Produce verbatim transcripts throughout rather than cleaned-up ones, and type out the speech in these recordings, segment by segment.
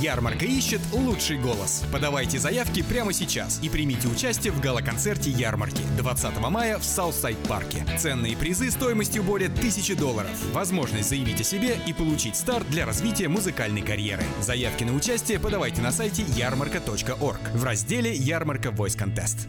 Ярмарка ищет лучший голос. Подавайте заявки прямо сейчас и примите участие в гала-концерте ярмарки двадцатого мая в Саутсайд-парке. Ценные призы стоимостью более тысячи долларов. Возможность заявить о себе и получить старт для развития музыкальной карьеры. Заявки на участие подавайте на сайте ярмарка точка орг в разделе «Ярмарка Voice Contest».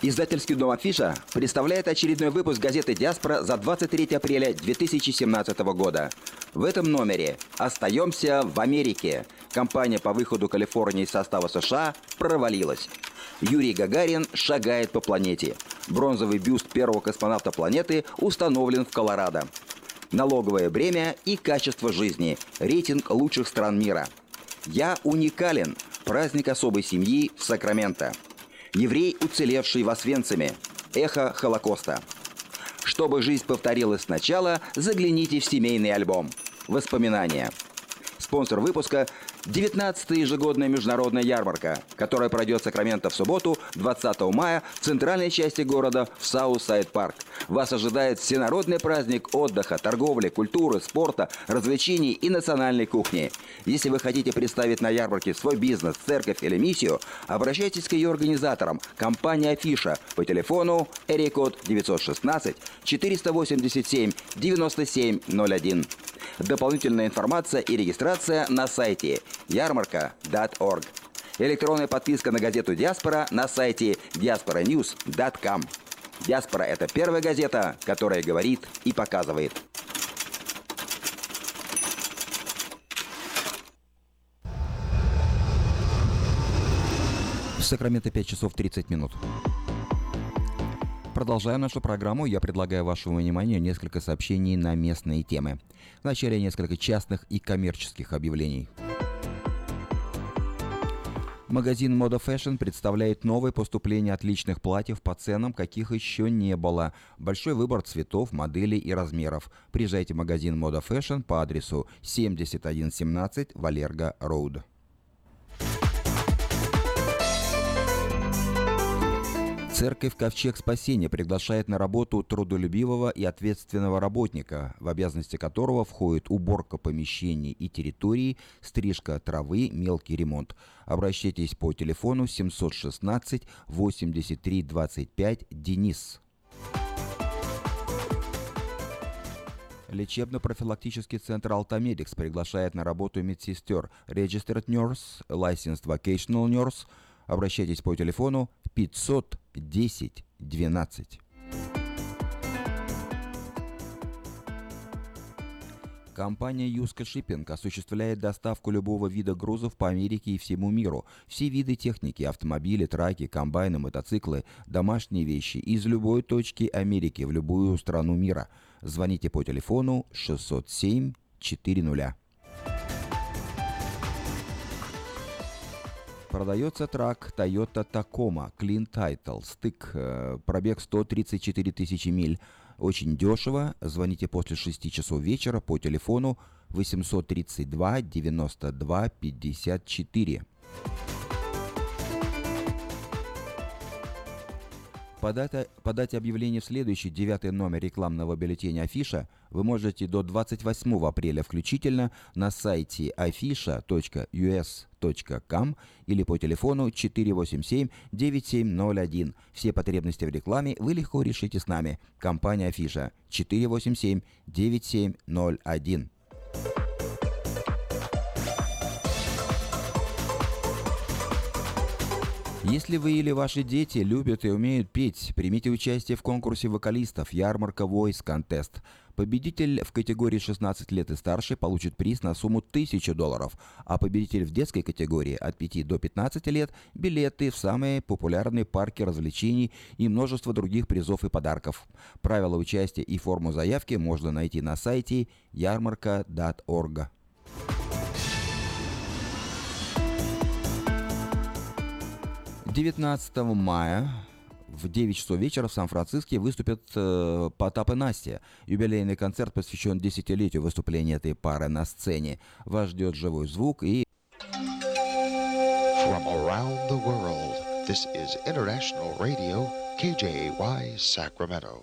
Издательский дом «Афиша» представляет очередной выпуск газеты «Диаспора» за двадцать третье апреля две тысячи семнадцатого года. В этом номере «Остаемся в Америке». Кампания по выходу Калифорнии из состава США провалилась. Юрий Гагарин шагает по планете. Бронзовый бюст первого космонавта планеты установлен в Колорадо. Налоговое бремя и качество жизни. Рейтинг лучших стран мира. «Я уникален». Праздник особой семьи в Сакраменто. Еврей, уцелевший в Освенциме. Эхо Холокоста. Чтобы жизнь повторилась сначала, загляните в семейный альбом. Воспоминания. Спонсор выпуска – девятнадцатая ежегодная международная ярмарка, которая пройдет в Сакраменто в субботу, двадцатого мая, в центральной части города, в Саутсайд-парк. Вас ожидает всенародный праздник отдыха, торговли, культуры, спорта, развлечений и национальной кухни. Если вы хотите представить на ярмарке свой бизнес, церковь или миссию, обращайтесь к ее организаторам, компания «Афиша», по телефону эрикод девять один шесть четыре восемь семь девять семь ноль один. Дополнительная информация и регистрация на сайте ярмарка точка орг. Электронная подписка на газету «Диаспора» на сайте диаспора ньюс точка ком. «Диаспора» — это первая газета, которая говорит и показывает. В Сакраменто пять часов тридцать минут. Продолжая нашу программу, я предлагаю вашему вниманию несколько сообщений на местные темы. Вначале несколько частных и коммерческих объявлений. Магазин Moda Fashion представляет новое поступление отличных платьев по ценам, каких еще не было. Большой выбор цветов, моделей и размеров. Приезжайте в магазин Moda Fashion по адресу семьдесят один семнадцать Валерго Роуд. Церковь «Ковчег спасения» приглашает на работу трудолюбивого и ответственного работника, в обязанности которого входит уборка помещений и территорий, стрижка травы, мелкий ремонт. Обращайтесь по телефону семь один шесть восемь три два пять Денис. Лечебно-профилактический центр «Altamedics» приглашает на работу медсестер «Registered Nurse», «Licensed Vocational Nurse». Обращайтесь по телефону пятьсот десять двенадцать. Компания Yaska Shipping осуществляет доставку любого вида грузов по Америке и всему миру. Все виды техники – автомобили, траки, комбайны, мотоциклы, домашние вещи – из любой точки Америки в любую страну мира. Звоните по телефону шестьсот семь четыреста. Продается трак Toyota Tacoma, Clean Title, стык, пробег сто тридцать четыре тысячи миль. Очень дешево. Звоните после шести часов вечера по телефону восемьсот тридцать два девяносто два пятьдесят четыре. Подать, подать объявление в следующий девятый номер рекламного бюллетеня Afisha вы можете до двадцать восьмого апреля включительно на сайте афиша точка ю эс точка ком или по телефону четыре восемь семь девять семь ноль один. Все потребности в рекламе вы легко решите с нами. Компания Afisha четыре восемь семь девять семь ноль один. Если вы или ваши дети любят и умеют петь, примите участие в конкурсе вокалистов «Ярмарка Voice Contest». Победитель в категории шестнадцать лет и старше получит приз на сумму тысяча долларов, а победитель в детской категории от пяти до пятнадцати лет – билеты в самые популярные парки развлечений и множество других призов и подарков. Правила участия и форму заявки можно найти на сайте ярмарка точка орг. девятнадцатого мая в девять часов вечера в Сан-Франциско выступят э, Потап и Настя. Юбилейный концерт посвящен десятилетию выступления этой пары на сцене. Вас ждет живой звук и... From around the world, this is International Radio, кей джей уай, Sacramento.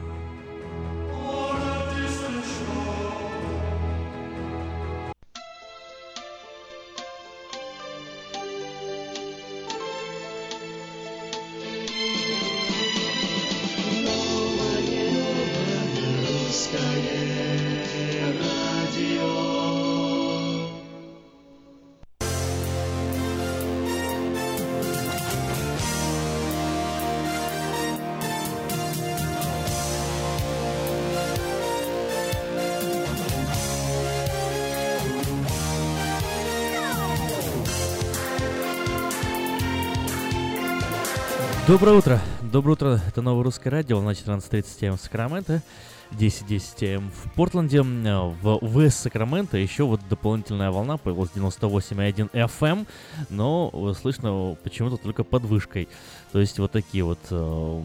Доброе утро. Доброе утро. Это Новое Русское Радио на четырнадцать тридцать в Сакраменто, десять десять в Портленде, в ВС Сакраменто. Еще вот дополнительная волна появилась девяносто восемь и один эф эм, но слышно почему-то только под вышкой. То есть вот такие вот э,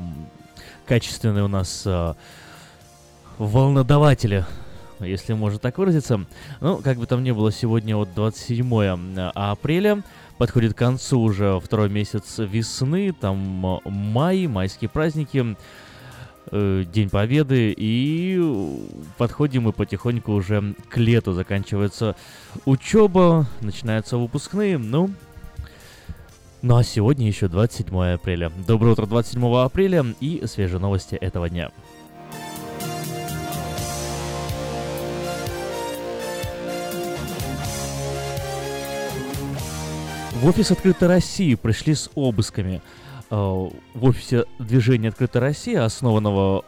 качественные у нас э, волнодаватели, если можно так выразиться. Ну, как бы там ни было, сегодня вот двадцать седьмое апреля. Подходит к концу уже второй месяц весны, там май, майские праздники, День Победы, и подходим мы потихоньку уже к лету. Заканчивается учеба, начинаются выпускные, ну... Ну а сегодня еще двадцать седьмое апреля. Доброе утро, двадцать седьмого апреля, и свежие новости этого дня. В офис «Открытой России» пришли с обысками. В офисе движения «Открытая Россия», основанного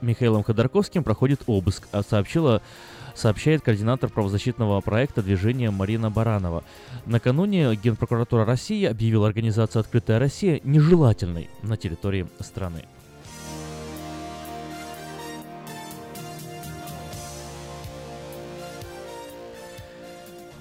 Михаилом Ходорковским, проходит обыск, сообщила, сообщает координатор правозащитного проекта движения Марина Баранова. Накануне Генпрокуратура России объявила организацию «Открытая Россия» нежелательной на территории страны.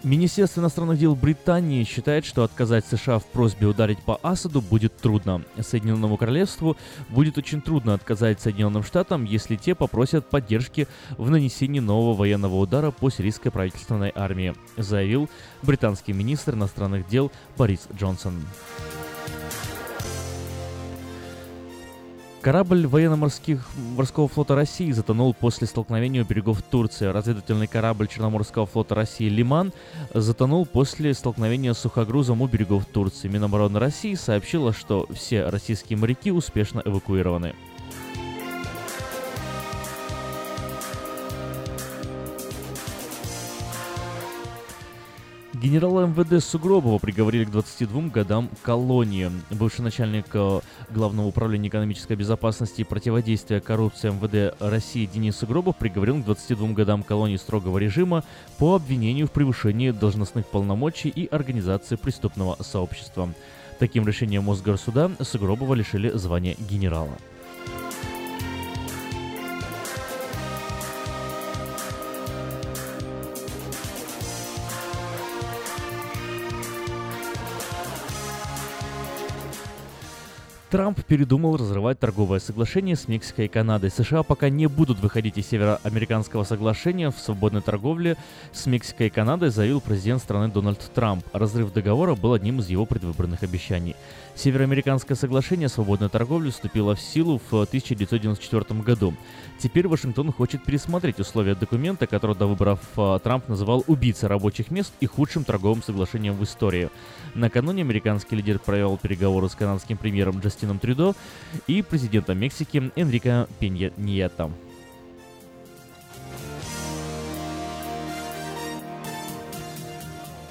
Министерство иностранных дел Британии считает, что отказать США в просьбе ударить по Асаду будет трудно. Соединенному Королевству будет очень трудно отказать Соединенным Штатам, если те попросят поддержки в нанесении нового военного удара по сирийской правительственной армии, заявил британский министр иностранных дел Борис Джонсон. Корабль военно-морских морского флота России затонул после столкновения у берегов Турции. Разведывательный корабль Черноморского флота России «Лиман» затонул после столкновения с сухогрузом у берегов Турции. Минобороны России сообщила, что все российские моряки успешно эвакуированы. Генерала эм вэ дэ Сугробова приговорили к двадцати двум годам колонии. Бывший начальник Главного управления экономической безопасности и противодействия коррупции эм вэ дэ России Денис Сугробов приговорен к двадцати двум годам колонии строгого режима по обвинению в превышении должностных полномочий и организации преступного сообщества. Таким решением Мосгорсуда Сугробова лишили звания генерала. Трамп передумал разрывать торговое соглашение с Мексикой и Канадой. США пока не будут выходить из североамериканского соглашения в свободной торговле с Мексикой и Канадой, заявил президент страны Дональд Трамп. Разрыв договора был одним из его предвыборных обещаний. Североамериканское соглашение о свободной торговле вступило в силу в тысяча девятьсот девяносто четвёртом году. Теперь Вашингтон хочет пересмотреть условия документа, который до выборов Трамп называл убийцей рабочих мест и худшим торговым соглашением в истории. Накануне американский лидер провел переговоры с канадским премьером Джастином Трюдо и президентом Мексики Энрико Пенья Ньето.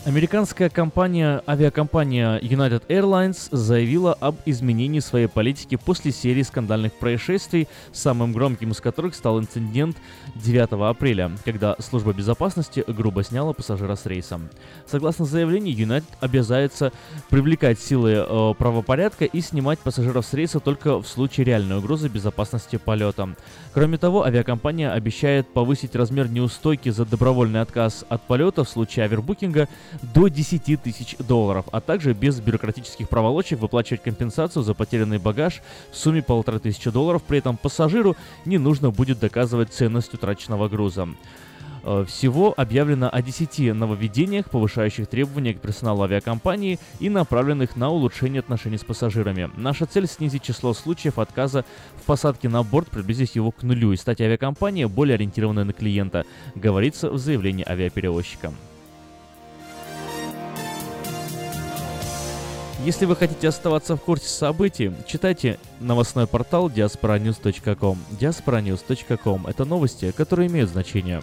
Американская компания, авиакомпания United Airlines заявила об изменении своей политики после серии скандальных происшествий, самым громким из которых стал инцидент девятого апреля, когда служба безопасности грубо сняла пассажира с рейса. Согласно заявлению, United обязается привлекать силы э, правопорядка и снимать пассажиров с рейса только в случае реальной угрозы безопасности полета. Кроме того, авиакомпания обещает повысить размер неустойки за добровольный отказ от полета в случае овербукинга до десяти тысяч долларов, а также без бюрократических проволочек выплачивать компенсацию за потерянный багаж в сумме полторы тысячи долларов. При этом пассажиру не нужно будет доказывать ценность утраченного груза. Всего объявлено о десяти нововведениях, повышающих требования к персоналу авиакомпании и направленных на улучшение отношений с пассажирами. Наша цель – снизить число случаев отказа в посадке на борт, приблизить его к нулю и стать авиакомпанией более ориентированной на клиента, говорится в заявлении авиаперевозчика. Если вы хотите оставаться в курсе событий, читайте новостной портал диаспора ньюс точка ком. диаспора ньюс точка ком – это новости, которые имеют значение.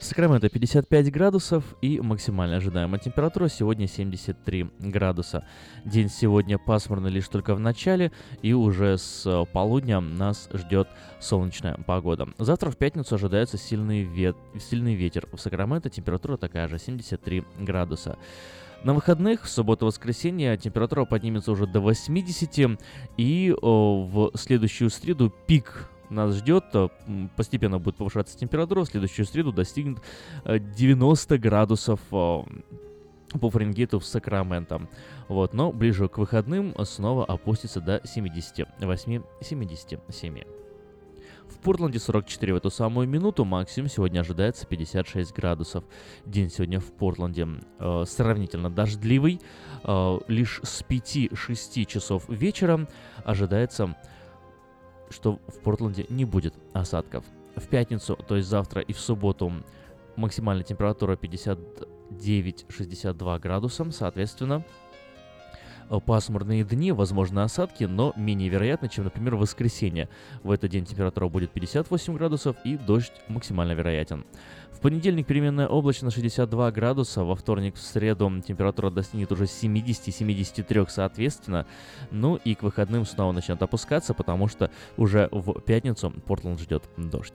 Сакраменто пятьдесят пять градусов и максимально ожидаемая температура сегодня семьдесят три градуса. День сегодня пасмурный лишь только в начале, и уже с полудня нас ждет солнечная погода. Завтра в пятницу ожидается сильный, вет... сильный ветер. В Сакраменто температура такая же, семьдесят три градуса. На выходных, в субботу-воскресенье, температура поднимется уже до восемьдесят, и в следующую среду пик нас ждет, постепенно будет повышаться температура, в следующую среду достигнет девяносто градусов по Фаренгейту в Сакраменто. Вот, но ближе к выходным снова опустится до семьдесят восемь - семьдесят семь. В Портленде сорок четыре в эту самую минуту, максимум сегодня ожидается пятьдесят шесть градусов. День сегодня в Портленде э, сравнительно дождливый, э, лишь с пяти-шести часов вечера ожидается, что в Портленде не будет осадков. В пятницу, то есть завтра, и в субботу максимальная температура пятьдесят девять - шестьдесят два градуса, соответственно, пасмурные дни, возможно, осадки, но менее вероятно, чем, например, в воскресенье. В этот день температура будет пятьдесят восемь градусов, и дождь максимально вероятен. В понедельник переменная облачность шестьдесят два градуса, во вторник, в среду температура достигнет уже семьдесят - семьдесят три соответственно, ну и к выходным снова начнет опускаться, потому что уже в пятницу Портленд ждет дождь.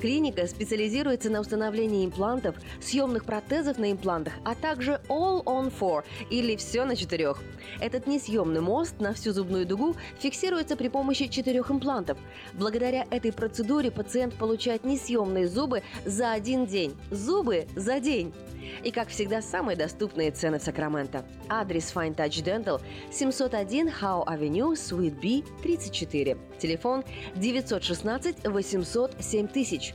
Клиника специализируется на установлении имплантов, съемных протезов на имплантах, а также All on Four, или «Все на четырех». Этот несъемный мост на всю зубную дугу фиксируется при помощи четырех имплантов. Благодаря этой процедуре пациент получает несъемные зубы за один день. Зубы за день! И, как всегда, самые доступные цены в Сакраменто. Адрес Fine Touch Dental семьсот один Howe Avenue, Suite B, тридцать четыре. Телефон девять один шесть восемь ноль ноль семь тысяч.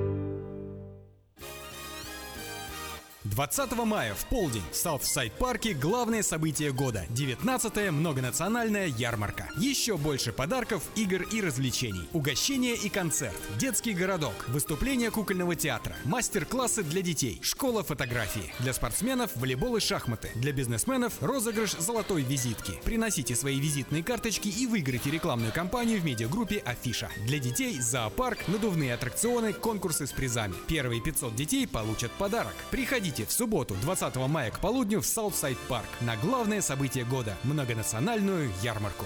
двадцатого мая в полдень в Саутсайд-парке главное событие года – девятнадцатая многонациональная ярмарка. Еще больше подарков, игр и развлечений. Угощения и концерт. Детский городок. Выступления кукольного театра. Мастер-классы для детей. Школа фотографии. Для спортсменов – волейбол и шахматы. Для бизнесменов – розыгрыш золотой визитки. Приносите свои визитные карточки и выиграйте рекламную кампанию в медиагруппе Afisha. Для детей – зоопарк, надувные аттракционы, конкурсы с призами. Первые пятьсот детей получат подарок. Приходите в субботу, двадцатого мая к полудню в Саутсайд Парк на главное событие года – многонациональную ярмарку.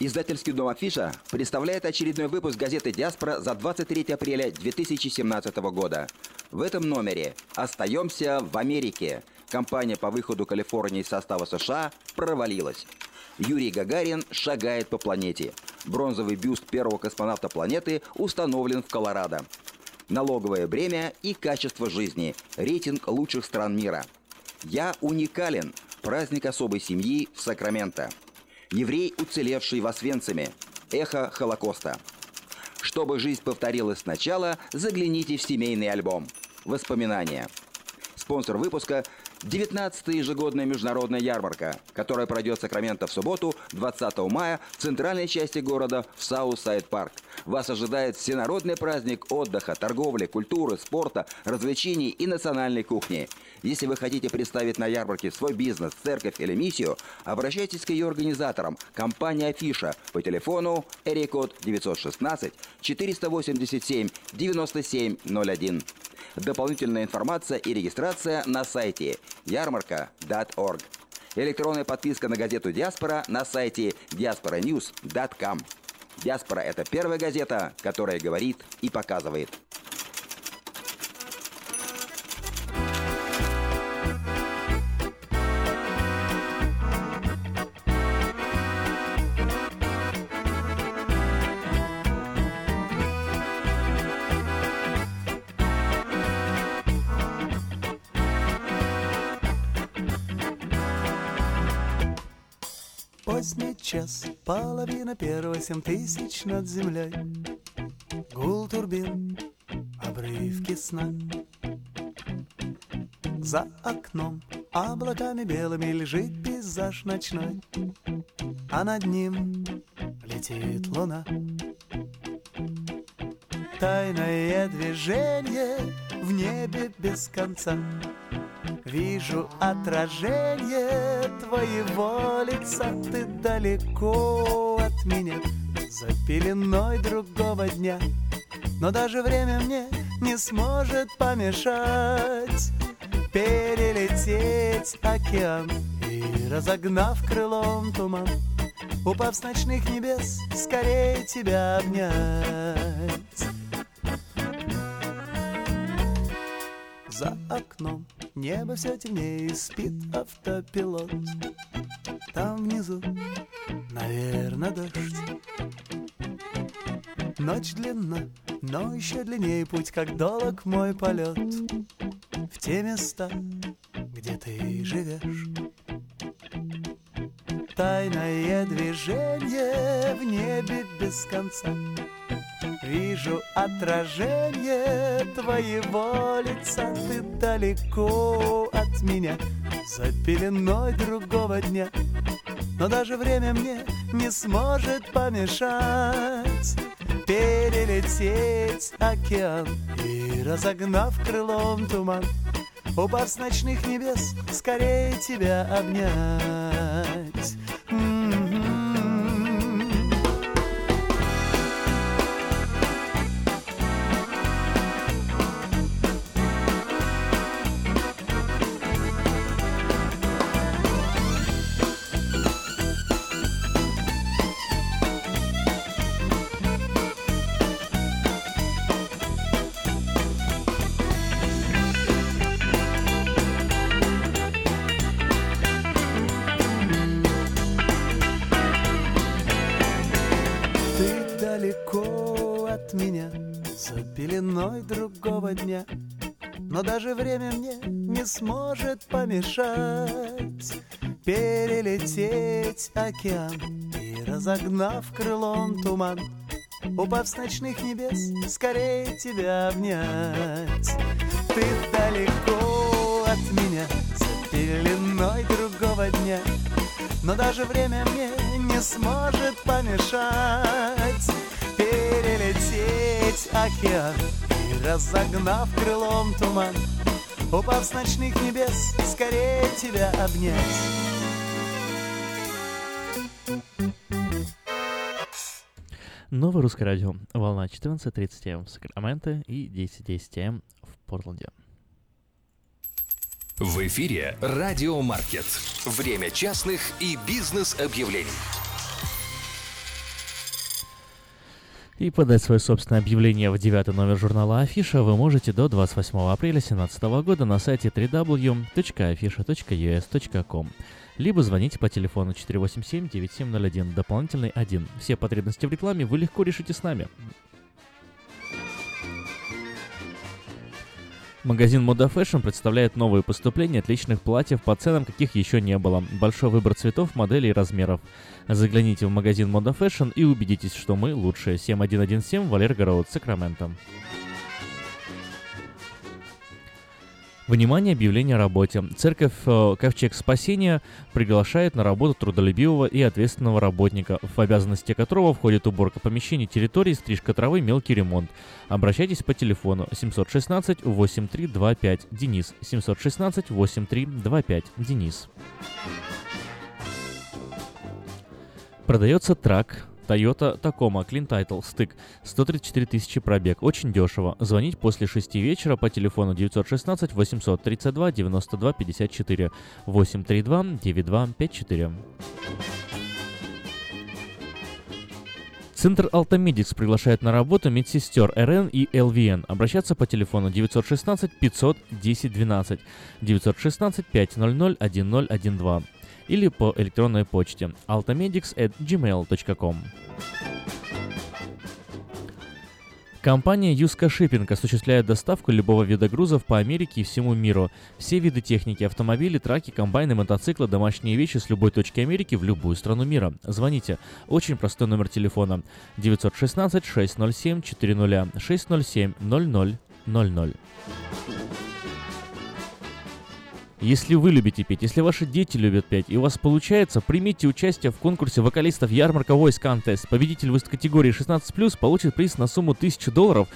Издательский дом «Афиша» представляет очередной выпуск газеты «Диаспора» за двадцать третье апреля две тысячи семнадцатого года. В этом номере «Остаемся в Америке». Кампания по выходу Калифорнии из состава США провалилась. Юрий Гагарин шагает по планете. Бронзовый бюст первого космонавта планеты установлен в Колорадо. Налоговое бремя и качество жизни. Рейтинг лучших стран мира. «Я уникален». Праздник особой семьи в Сакраменто. Еврей, уцелевший в Освенциме. Эхо Холокоста. Чтобы жизнь повторилась сначала, загляните в семейный альбом. Воспоминания. Спонсор выпуска – девятнадцатая ежегодная международная ярмарка, которая пройдет в Сакраменто в субботу, двадцатого мая, в центральной части города, в Саут-Сайд-Парк. Вас ожидает всенародный праздник отдыха, торговли, культуры, спорта, развлечений и национальной кухни. Если вы хотите представить на ярмарке свой бизнес, церковь или миссию, обращайтесь к ее организаторам, компания «Афиша» по телефону Эрикод девять один шесть четыре восемь семь девять семь ноль один. Дополнительная информация и регистрация на сайте ярмарка точка орг. Электронная подписка на газету «Диаспора» на сайте диаспора ньюс точка ком. «Диаспора» — это первая газета, которая говорит и показывает. Поздний час, половина первого, семь тысяч над землей. Гул турбин, обрывки сна. За окном облаками белыми лежит пейзаж ночной, а над ним летит луна. Тайное движение в небе без конца. Вижу отражение твоего лица. Ты далеко от меня, за пеленой другого дня. Но даже время мне не сможет помешать перелететь океан и, разогнав крылом туман, упав с ночных небес, скорее тебя обнять. За окном небо все темнее, спит автопилот. Там внизу, наверное, дождь. Ночь длинна, но еще длиннее путь, как долг мой полет в те места, где ты живешь. Тайное движение в небе без конца. Вижу отражение твоего лица. Ты далеко от меня, за пеленой другого дня. Но даже время мне не сможет помешать перелететь океан и, разогнав крылом туман, упав с ночных небес, скорее тебя обнять. пеленой другого дня, но даже время мне не сможет помешать перелететь океан и, разогнав крылом туман, упав с ночных небес, скорее тебя обнять. Ты далеко от меня, за пеленой другого дня, но даже время мне не сможет помешать перелететь океан и, разогнав крылом туман, упав с ночных небес, скорее тебя обнять. Новое русское радио. Волна четырнадцать тридцать в Сакраменто и десять десять в Портленде. В эфире Радио Маркет. Время частных и бизнес-объявлений. И подать свое собственное объявление в девятый номер журнала Афиша вы можете до двадцать восьмого апреля две тысячи семнадцатого года на сайте дабл ю дабл ю дабл ю точка афиша точка ю эс точка ком. Либо звоните по телефону четыре восемь семь девять семь ноль один, дополнительный один. Все потребности в рекламе вы легко решите с нами. Магазин Moda Fashion представляет новые поступления отличных платьев по ценам, каких еще не было. Большой выбор цветов, моделей и размеров. Загляните в магазин Moda Fashion и убедитесь, что мы лучшие. семь один один семь, Валерго Роуд, Сакраменто. Внимание, объявление о работе. Церковь Ковчег Спасения приглашает на работу трудолюбивого и ответственного работника, в обязанности которого входит уборка помещений, территории, стрижка травы, мелкий ремонт. Обращайтесь по телефону семь один шесть восемь три два пять, Денис, семь один шесть восемь три два пять, Денис. Продается трак Toyota Tacoma, Clean Title, стык, сто тридцать четыре тысячи пробег, очень дешево. Звонить после шести вечера по телефону девять один шесть восемь три два девять два пять четыре, восемь три два девять два пять четыре. Центр Altamedics приглашает на работу медсестер эр эн и эл ви эн. Обращаться по телефону девять один шесть пятьсот десять двенадцать, девять один шесть пять ноль ноль один ноль один два. Или по электронной почте altamedics at gmail точка com. Компания Yaska Shipping осуществляет доставку любого вида грузов по Америке и всему миру. Все виды техники: автомобили, траки, комбайны, мотоциклы, домашние вещи с любой точки Америки в любую страну мира. Звоните. Очень простой номер телефона: девять один шесть шесть ноль семь четыре ноль, шесть ноль семь ноль ноль ноль ноль. Если вы любите петь, если ваши дети любят петь и у вас получается, примите участие в конкурсе вокалистов «Ярмарка Voice Contest». Победитель в категории шестнадцать плюс получит приз на сумму тысяча долларов,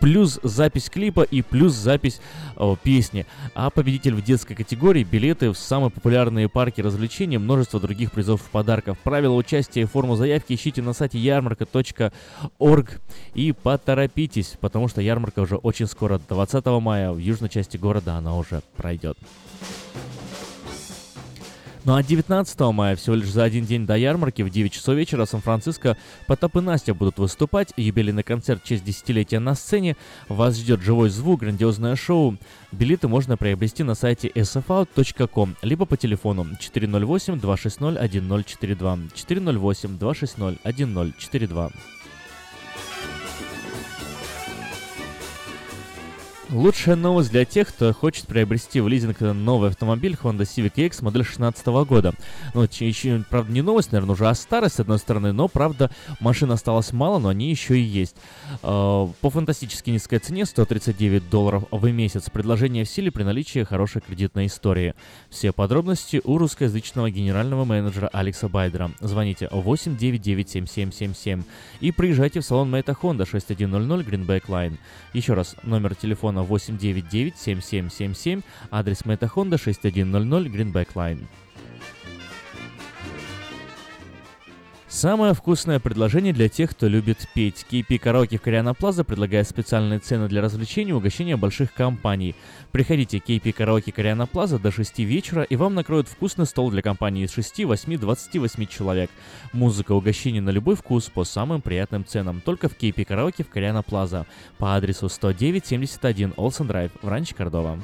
плюс запись клипа и плюс запись о, песни. А победитель в детской категории — билеты в самые популярные парки развлечений, множество других призов и подарков. Правила участия и форму заявки ищите на сайте ярмарка точка орг и поторопитесь, потому что ярмарка уже очень скоро, двадцатого мая, в южной части города она уже пройдет. Ну а девятнадцатого мая, всего лишь за один день до ярмарки, в девять часов вечера в Сан-Франциско Потап и Настя будут выступать. Юбилейный концерт в честь десятилетия на сцене. Вас ждет живой звук, грандиозное шоу. Билеты можно приобрести на сайте эс эф ау точка ком, либо по телефону четыре ноль восемь два шесть ноль один ноль четыре два, четыре ноль восемь два шесть ноль один ноль четыре два. Лучшая новость для тех, кто хочет приобрести в лизинг новый автомобиль Honda Civic и X модель шестнадцатого года. Ну, еще, правда, не новость, наверное, уже, а старость, с одной стороны, но, правда, машин осталось мало, но они еще и есть. По фантастически низкой цене — сто тридцать девять долларов в месяц. Предложение в силе при наличии хорошей кредитной истории. Все подробности у русскоязычного генерального менеджера Алекса Байдера. Звоните восемь девять девять семь семь семь семь и приезжайте в салон Meta Honda, шесть тысяч сто Greenback Line. Еще раз, номер телефона восемь девять девять семь семь семь семь, адрес Meta Honda, шесть тысяч сто Greenback Line. Самое вкусное предложение для тех, кто любит петь. кей пи Караоке в Кориана Плаза предлагает специальные цены для развлечений и угощения больших компаний. Приходите в кей пи Караоке Кориана Плаза до шести вечера, и вам накроют вкусный стол для компании из шести, восьми, двадцати восьми человек. Музыка, угощение на любой вкус по самым приятным ценам. Только в кей пи Караоке в Кориана Плаза по адресу сто девять семьдесят один Олсен Драйв в Ранчо Кордова.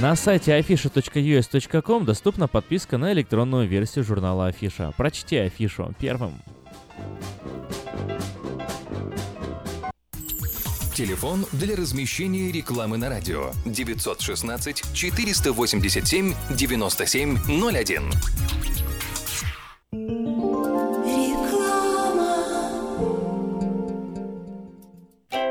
На сайте афиша точка ю эс точка ком доступна подписка на электронную версию журнала Афиша. Прочти Афишу первым. Телефон для размещения рекламы на радио девять один шесть четыре восемь семь девять семь ноль один.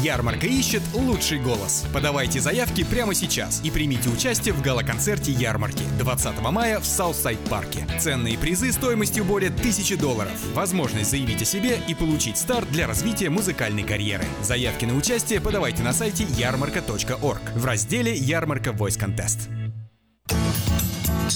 Ярмарка ищет лучший голос. Подавайте заявки прямо сейчас и примите участие в гала-концерте ярмарки двадцатого мая в Саутсайд-парке. Ценные призы стоимостью более тысячи долларов. Возможность заявить о себе и получить старт для развития музыкальной карьеры. Заявки на участие подавайте на сайте ярмарка точка орг в разделе «Ярмарка Voice Contest».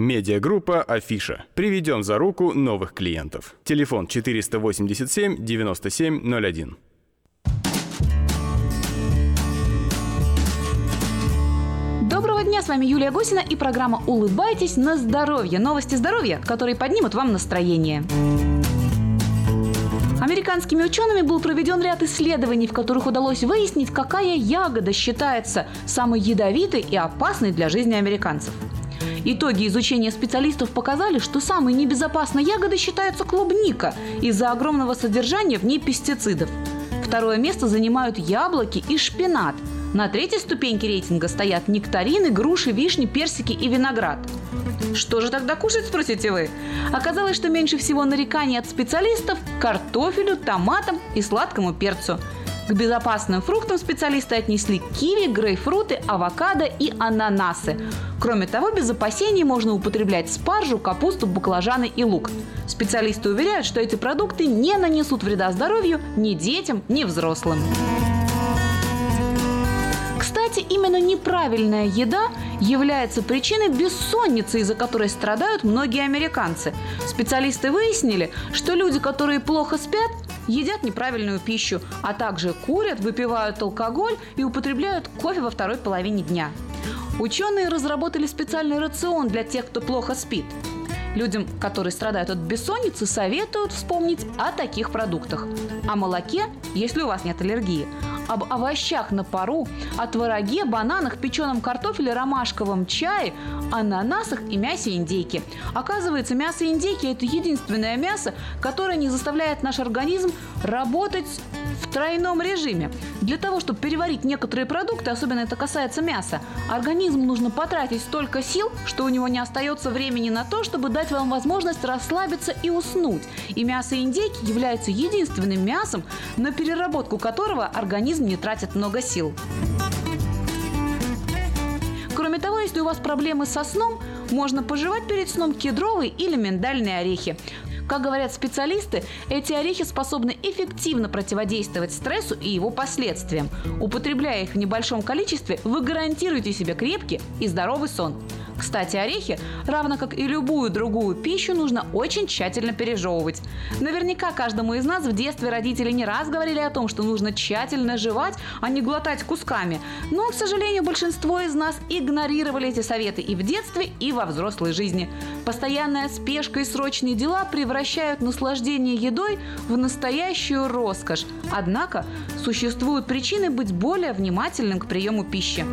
Медиагруппа «Афиша». Приведем за руку новых клиентов. Телефон четыреста восемьдесят семь девяносто семь ноль один. Доброго дня, с вами Юлия Гусина и программа «Улыбайтесь на здоровье». Новости здоровья, которые поднимут вам настроение. Американскими учеными был проведен ряд исследований, в которых удалось выяснить, какая ягода считается самой ядовитой и опасной для жизни американцев. Итоги изучения специалистов показали, что самой небезопасной ягодой считается клубника из-за огромного содержания в ней пестицидов. Второе место занимают яблоки и шпинат. На третьей ступеньке рейтинга стоят нектарины, груши, вишни, персики и виноград. Что же тогда кушать, спросите вы? Оказалось, что меньше всего нареканий от специалистов к картофелю, томатам и сладкому перцу. К безопасным фруктам специалисты отнесли киви, грейпфруты, авокадо и ананасы. Кроме того, без опасений можно употреблять спаржу, капусту, баклажаны и лук. Специалисты уверяют, что эти продукты не нанесут вреда здоровью ни детям, ни взрослым. результате именно неправильная еда является причиной бессонницы, из-за которой страдают многие американцы. Специалисты выяснили, что люди, которые плохо спят, едят неправильную пищу, а также курят, выпивают алкоголь и употребляют кофе во второй половине дня. Ученые разработали специальный рацион для тех, кто плохо спит. Людям, которые страдают от бессонницы, советуют вспомнить о таких продуктах. О молоке, если у вас нет аллергии. Об овощах на пару, о твороге, бананах, печеном картофеле, ромашковом чае, ананасах и мясе индейки. Оказывается, мясо индейки – это единственное мясо, которое не заставляет наш организм работать в тройном режиме. Для того, чтобы переварить некоторые продукты, особенно это касается мяса, организму нужно потратить столько сил, что у него не остается времени на то, чтобы дать вам возможность расслабиться и уснуть. И мясо индейки является единственным мясом, на переработку которого организм не тратит много сил. Кроме того, если у вас проблемы со сном, можно пожевать перед сном кедровые или миндальные орехи. Как говорят специалисты, эти орехи способны эффективно противодействовать стрессу и его последствиям. Употребляя их в небольшом количестве, вы гарантируете себе крепкий и здоровый сон. Кстати, орехи, равно как и любую другую пищу, нужно очень тщательно пережевывать. Наверняка каждому из нас в детстве родители не раз говорили о том, что нужно тщательно жевать, а не глотать кусками. Но, к сожалению, большинство из нас игнорировали эти советы и в детстве, и во взрослой жизни. Постоянная спешка и срочные дела превращают наслаждение едой в настоящую роскошь. Однако существуют причины быть более внимательным к приему пищи.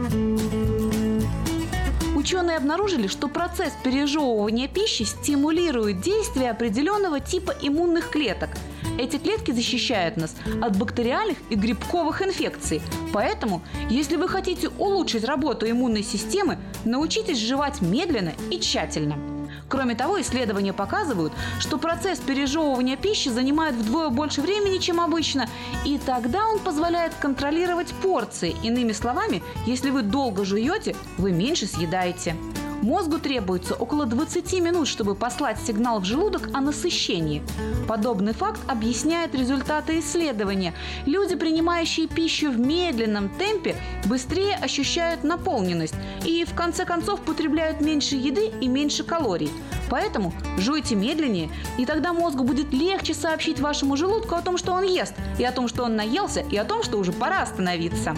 Ученые обнаружили, что процесс пережевывания пищи стимулирует действие определенного типа иммунных клеток. Эти клетки защищают нас от бактериальных и грибковых инфекций. Поэтому, если вы хотите улучшить работу иммунной системы, научитесь жевать медленно и тщательно. Кроме того, исследования показывают, что процесс пережевывания пищи занимает вдвое больше времени, чем обычно, и тогда он позволяет контролировать порции. Иными словами, если вы долго жуете, вы меньше съедаете. Мозгу требуется около двадцать минут, чтобы послать сигнал в желудок о насыщении. Подобный факт объясняет результаты исследования. Люди, принимающие пищу в медленном темпе, быстрее ощущают наполненность и, в конце концов, потребляют меньше еды и меньше калорий. Поэтому жуйте медленнее, и тогда мозгу будет легче сообщить вашему желудку о том, что он ест, и о том, что он наелся, и о том, что уже пора остановиться.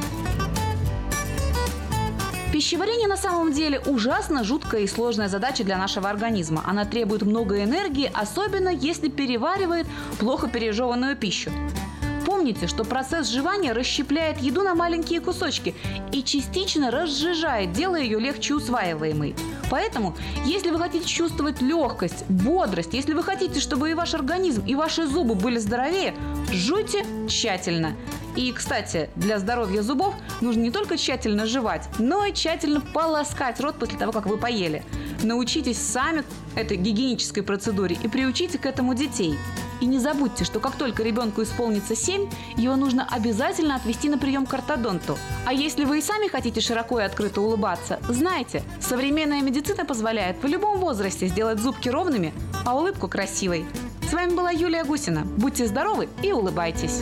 Пищеварение на самом деле ужасно жуткая и сложная задача для нашего организма. Она требует много энергии, особенно если переваривает плохо пережеванную пищу. Помните, что процесс жевания расщепляет еду на маленькие кусочки и частично разжижает, делая ее легче усваиваемой. Поэтому, если вы хотите чувствовать легкость, бодрость, если вы хотите, чтобы и ваш организм, и ваши зубы были здоровее, жуйте тщательно. И, кстати, для здоровья зубов нужно не только тщательно жевать, но и тщательно полоскать рот после того, как вы поели. Научитесь сами этой гигиенической процедуре и приучите к этому детей. И не забудьте, что как только ребенку исполнится семь, его нужно обязательно отвести на прием к ортодонту. А если вы и сами хотите широко и открыто улыбаться, знайте, современная медицина позволяет в любом возрасте сделать зубки ровными, а улыбку красивой. С вами была Юлия Гусина. Будьте здоровы и улыбайтесь!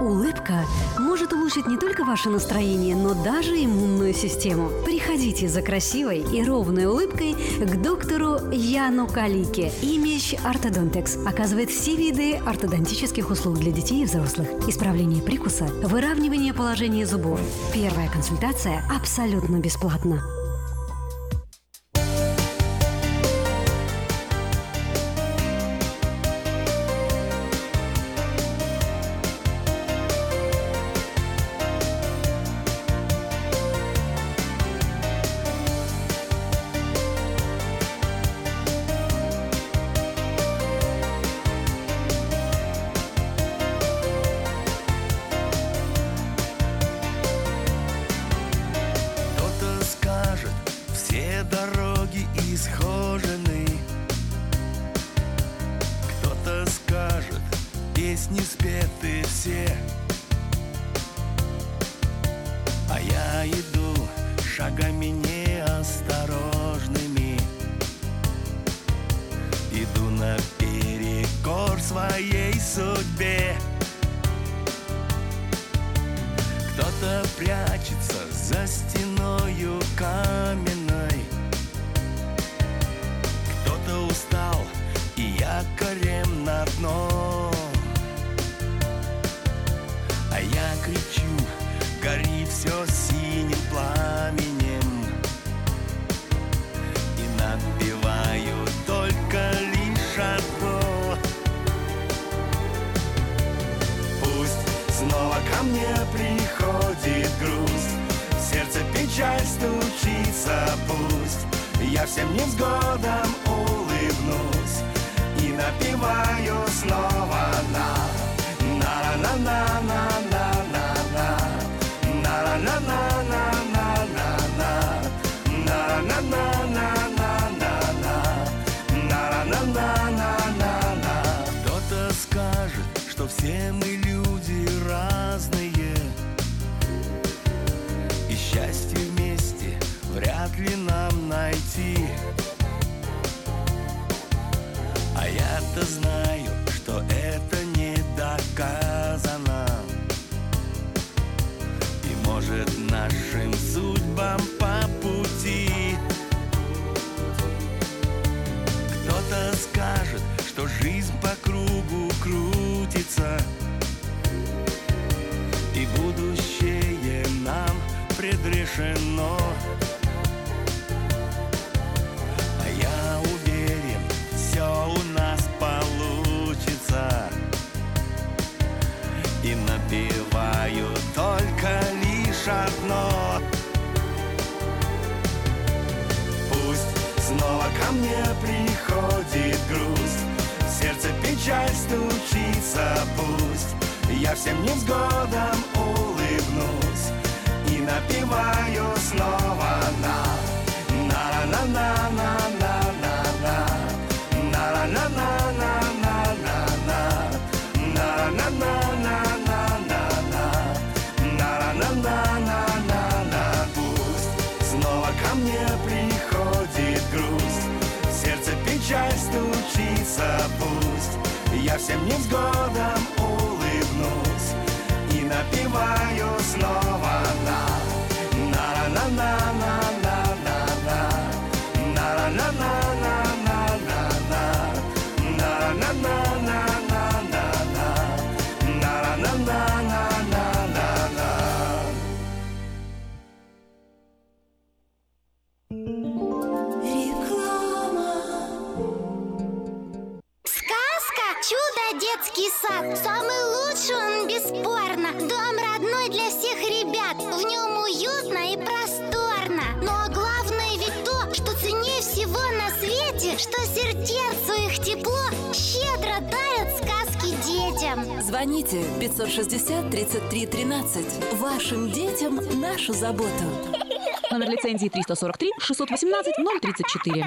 Улыбка может улучшить не только ваше настроение, но даже иммунную систему. Приходите за красивой и ровной улыбкой к доктору Яну Калике. Image Orthodontics оказывает все виды ортодонтических услуг для детей и взрослых. Исправление прикуса, выравнивание положения зубов. Первая консультация абсолютно бесплатна. я иду шагами неосторожными, иду наперекор своей судьбе. Кто-то прячется за стеною каменной, кто-то устал и якорем на дно. А я кричу: гори все синим пламенем, и надбиваю только лишь одно. Пусть снова ко мне приходит груз, в сердце печаль стучится, пусть я всем невзгодам улыбнусь и напеваю снова на. Кто-то скажет, что все мы люди разные, и счастье вместе вряд ли нам найти. А я-то знаю, что это не доказано, и может нашим судьбам по пути. Кто-то скажет, что жизнь по кругу крутится, и будущее нам предрешено. А я уверен, все у нас получится, и напеваю только лишь одно. Пусть снова ко мне приходит груз, в сердце печаль стучится, пусть я всем невзгодам улыбнусь и напеваю снова на. Пусть снова ко мне приходит груз, в сердце печаль стучится, пусть я всем невзгодам улыбнусь и напеваю снова на. Детский сад. Самый лучший он, бесспорно. Дом родной для всех ребят. В нем уютно и просторно. Но главное ведь то, что ценнее всего на свете, что сердцу их тепло щедро дарят сказки детям. Звоните пятьсот шестьдесят тридцать три тринадцать. Вашим детям нашу заботу. Номер лицензии триста сорок три шестьсот восемнадцать ноль тридцать четыре.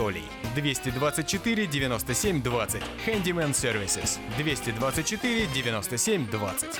двести двадцать четыре девяносто семь двадцать. Handyman Services двести двадцать четыре девяносто семь двадцать.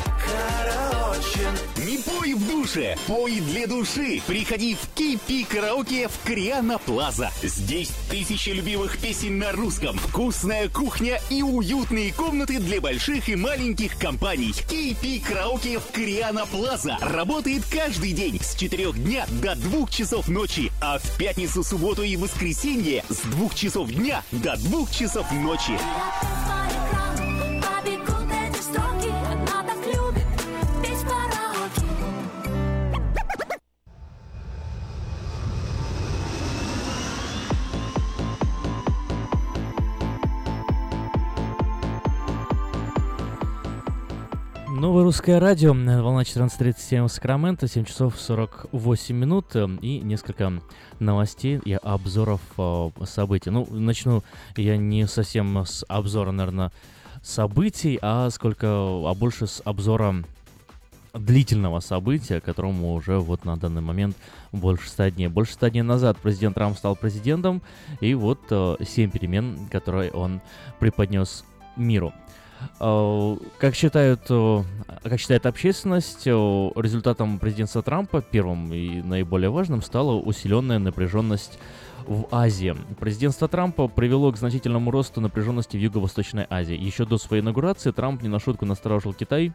караочен. Не пой в душе, пой для души. Приходи в Кей Пи Караоке в Кориана Плаза. Здесь тысячи любимых песен на русском, вкусная кухня и уютные комнаты для больших и маленьких компаний. Кей Пи Караоке в Кориана Плаза работает каждый день с четырёх дня до двух часов ночи, а в пятницу, субботу и воскресенье с двух часов дня до двух часов ночи. Новое русское радио, волна четырнадцать тридцать семь Сакраменто, семь часов сорок восемь минут и несколько новостей и обзоров э, событий. Ну, начну я не совсем с обзора, наверное, событий, а сколько, а больше с обзора длительного события, которому уже вот на данный момент больше ста дней. Больше ста дней назад президент Трамп стал президентом, и вот э, семь перемен, которые он преподнес миру. Как считают, как считает общественность, результатом президентства Трампа первым и наиболее важным стала усиленная напряженность в Азии. Президентство Трампа привело к значительному росту напряженности в Юго-Восточной Азии. Еще до своей инаугурации Трамп не на шутку насторожил Китай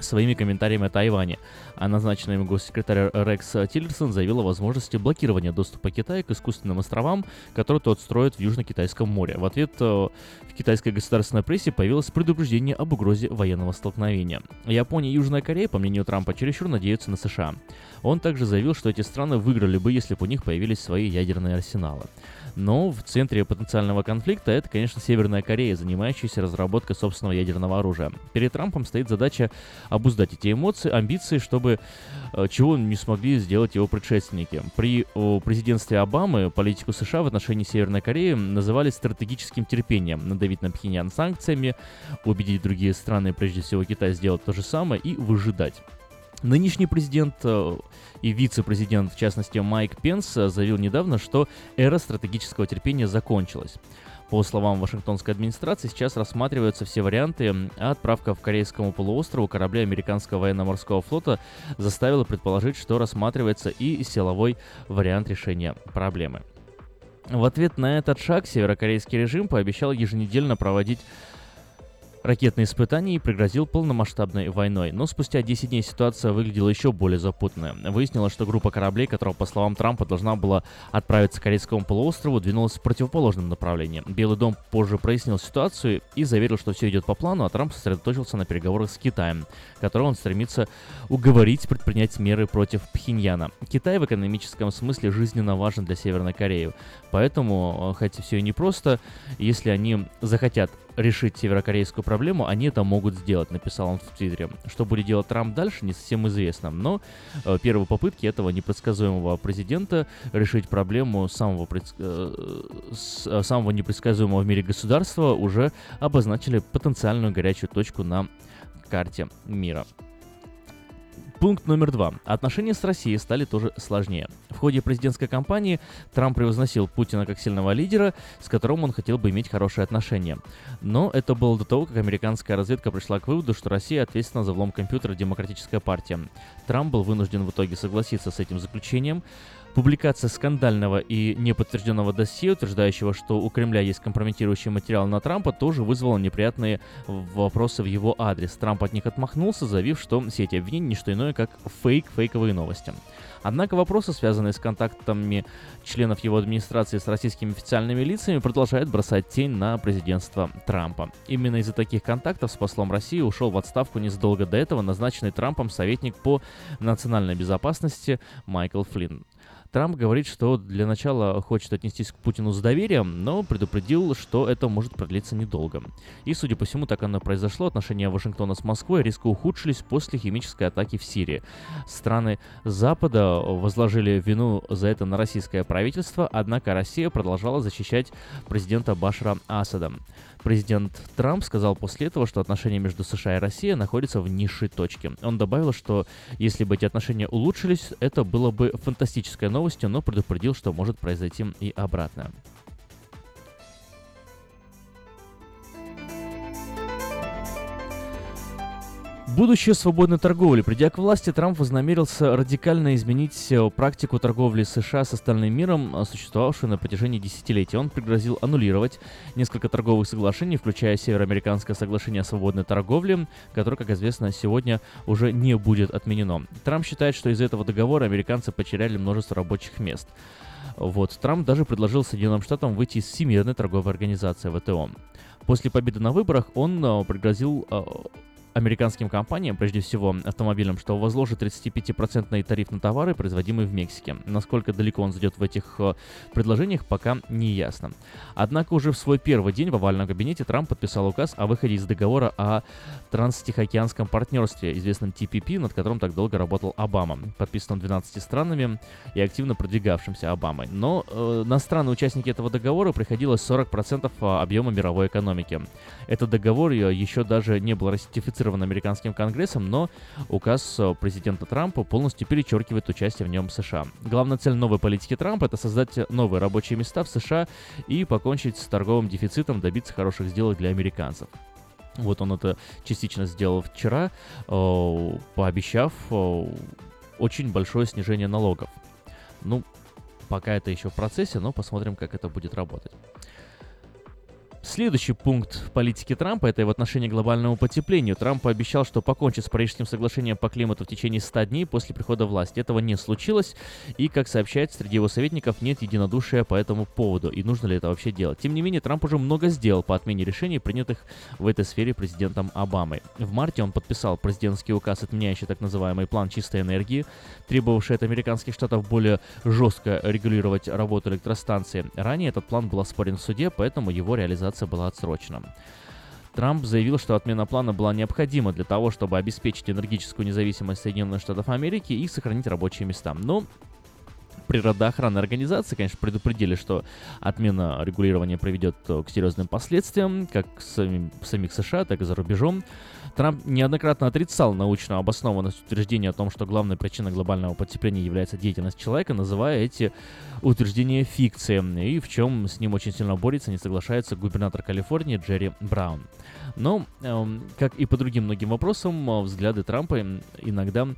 своими комментариями о Тайване, а назначенный им госсекретарь Рекс Тиллерсон заявил о возможности блокирования доступа Китая к искусственным островам, которые тот строит в Южно-Китайском море. В ответ в китайской государственной прессе появилось предупреждение об угрозе военного столкновения. Япония и Южная Корея, по мнению Трампа, чересчур надеются на США. Он также заявил, что эти страны выиграли бы, если бы у них появились свои ядерные арсеналы. Но в центре потенциального конфликта это, конечно, Северная Корея, занимающаяся разработкой собственного ядерного оружия. Перед Трампом стоит задача обуздать эти эмоции, амбиции, чтобы чего не смогли сделать его предшественники. При президентстве Обамы политику США в отношении Северной Кореи называли стратегическим терпением. Надавить на Пхеньян санкциями, убедить другие страны, прежде всего Китай, сделать то же самое и выжидать. Нынешний президент и вице-президент, в частности, Майк Пенс, заявил недавно, что эра стратегического терпения закончилась. По словам Вашингтонской администрации, сейчас рассматриваются все варианты, а отправка в Корейскому полуострову корабля американского военно-морского флота заставила предположить, что рассматривается и силовой вариант решения проблемы. В ответ на этот шаг северокорейский режим пообещал еженедельно проводить ракетные испытания и пригрозил полномасштабной войной. Но спустя десять дней ситуация выглядела еще более запутанной. Выяснилось, что группа кораблей, которая, по словам Трампа, должна была отправиться к Корейскому полуострову, двинулась в противоположном направлении. Белый дом позже прояснил ситуацию и заверил, что все идет по плану, а Трамп сосредоточился на переговорах с Китаем, которого он стремится уговорить предпринять меры против Пхеньяна. Китай в экономическом смысле жизненно важен для Северной Кореи, поэтому, хотя все и непросто, если они захотят решить северокорейскую проблему, они это могут сделать, написал он в Твиттере. Что будет делать Трамп дальше, не совсем известно, но э, первые попытки этого непредсказуемого президента решить проблему самого, предс... э, с, самого непредсказуемого в мире государства уже обозначили потенциальную горячую точку на карте мира. Пункт номер два. Отношения с Россией стали тоже сложнее. В ходе президентской кампании Трамп превозносил Путина как сильного лидера, с которым он хотел бы иметь хорошие отношения. Но это было до того, как американская разведка пришла к выводу, что Россия ответственна за влом компьютера Демократическая партия. Трамп был вынужден в итоге согласиться с этим заключением. Публикация скандального и неподтвержденного досье, утверждающего, что у Кремля есть компрометирующий материал на Трампа, тоже вызвала неприятные вопросы в его адрес. Трамп от них отмахнулся, заявив, что все эти обвинения не что иное, как фейк, фейковые новости. Однако вопросы, связанные с контактами членов его администрации с российскими официальными лицами, продолжают бросать тень на президентство Трампа. Именно из-за таких контактов с послом России ушел в отставку незадолго до этого назначенный Трампом советник по национальной безопасности Майкл Флинн. Трамп говорит, что для начала хочет отнестись к Путину с доверием, но предупредил, что это может продлиться недолго. И, судя по всему, так оно и произошло. Отношения Вашингтона с Москвой резко ухудшились после химической атаки в Сирии. Страны Запада возложили вину за это на российское правительство, однако Россия продолжала защищать президента Башара Асада. Президент Трамп сказал после этого, что отношения между США и Россией находятся в низшей точке. Он добавил, что если бы эти отношения улучшились, это было бы фантастической новостью, но предупредил, что может произойти и обратное. Будущее свободной торговли. Придя к власти, Трамп вознамерился радикально изменить практику торговли США с остальным миром, существовавшую на протяжении десятилетий. Он пригрозил аннулировать несколько торговых соглашений, включая Североамериканское соглашение о свободной торговле, которое, как известно, сегодня уже не будет отменено. Трамп считает, что из-за этого договора американцы потеряли множество рабочих мест. Вот, Трамп даже предложил Соединенным Штатам выйти из Всемирной торговой организации ВТО. После победы на выборах он пригрозил американским компаниям, прежде всего автомобилям, что возложит тридцатипятипроцентный тариф на товары, производимые в Мексике. Насколько далеко он зайдет в этих предложениях, пока не ясно. Однако уже в свой первый день в овальном кабинете Трамп подписал указ о выходе из договора о транстихоокеанском партнерстве, известном Т П П, над которым так долго работал Обама, подписанным двенадцатью странами и активно продвигавшимся Обамой. Но э, на страны-участники этого договора приходилось сорок процентов объема мировой экономики. Этот договор еще даже не был ратифицирован американским конгрессом, но указ президента Трампа полностью перечеркивает участие в нем США. Главная цель новой политики Трампа – это создать новые рабочие места в США и покончить с торговым дефицитом, добиться хороших сделок для американцев. Вот он это частично сделал вчера, пообещав очень большое снижение налогов. Ну, пока это еще в процессе, но посмотрим, как это будет работать. Следующий пункт политики Трампа – это его отношение к глобальному потеплению. Трамп пообещал, что покончит с Парижским соглашением по климату в течение ста дней после прихода власти. Этого не случилось, и, как сообщает, среди его советников нет единодушия по этому поводу, и нужно ли это вообще делать. Тем не менее, Трамп уже много сделал по отмене решений, принятых в этой сфере президентом Обамой. В марте он подписал президентский указ, отменяющий так называемый план чистой энергии, требовавший от американских штатов более жестко регулировать работу электростанции. Ранее этот план был оспорен в суде, поэтому его реализация была отсрочена. Трамп заявил, что отмена плана была необходима для того, чтобы обеспечить энергетическую независимость Соединенных Штатов Америки и сохранить рабочие места. Но природоохранные организации, конечно, предупредили, что отмена регулирования приведет к серьезным последствиям, как в самих США, так и за рубежом. Трамп неоднократно отрицал научную обоснованность утверждения о том, что главной причиной глобального потепления является деятельность человека, называя эти утверждения фикцией, и в чем с ним очень сильно борется, не соглашается губернатор Калифорнии Джерри Браун. Но, как и по другим многим вопросам, взгляды Трампа иногда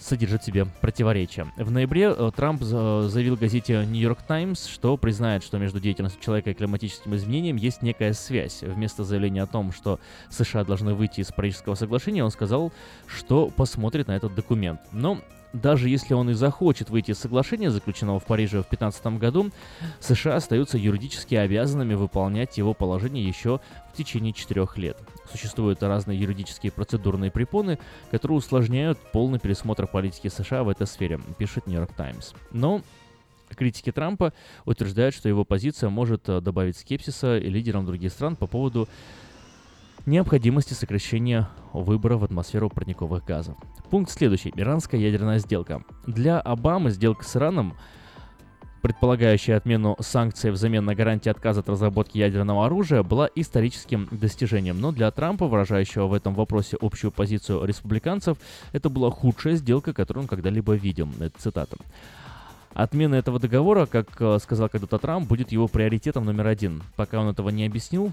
содержит в себе противоречия. В ноябре Трамп заявил газете New York Times, что признает, что между деятельностью человека и климатическим изменением есть некая связь. Вместо заявления о том, что США должны выйти из Парижского соглашения, он сказал, что посмотрит на этот документ. Но даже если он и захочет выйти из соглашения, заключенного в Париже в две тысячи пятнадцатом году, США остаются юридически обязанными выполнять его положение еще в течение четырех лет. Существуют разные юридические процедурные препоны, которые усложняют полный пересмотр политики США в этой сфере, пишет New York Times. Но Критики Трампа утверждают, что его позиция может добавить скепсиса и лидерам других стран по поводу необходимости сокращения выбора в атмосферу парниковых газов. Пункт следующий. Иранская ядерная сделка. Для Обамы сделка с Ираном, предполагающая отмену санкций взамен на гарантии отказа от разработки ядерного оружия, была историческим достижением. Но для Трампа, выражающего в этом вопросе общую позицию республиканцев, это была худшая сделка, которую он когда-либо видел. Это цитата. Отмена этого договора, как сказал когда-то Трамп, будет его приоритетом номер один. Пока он этого не объяснил,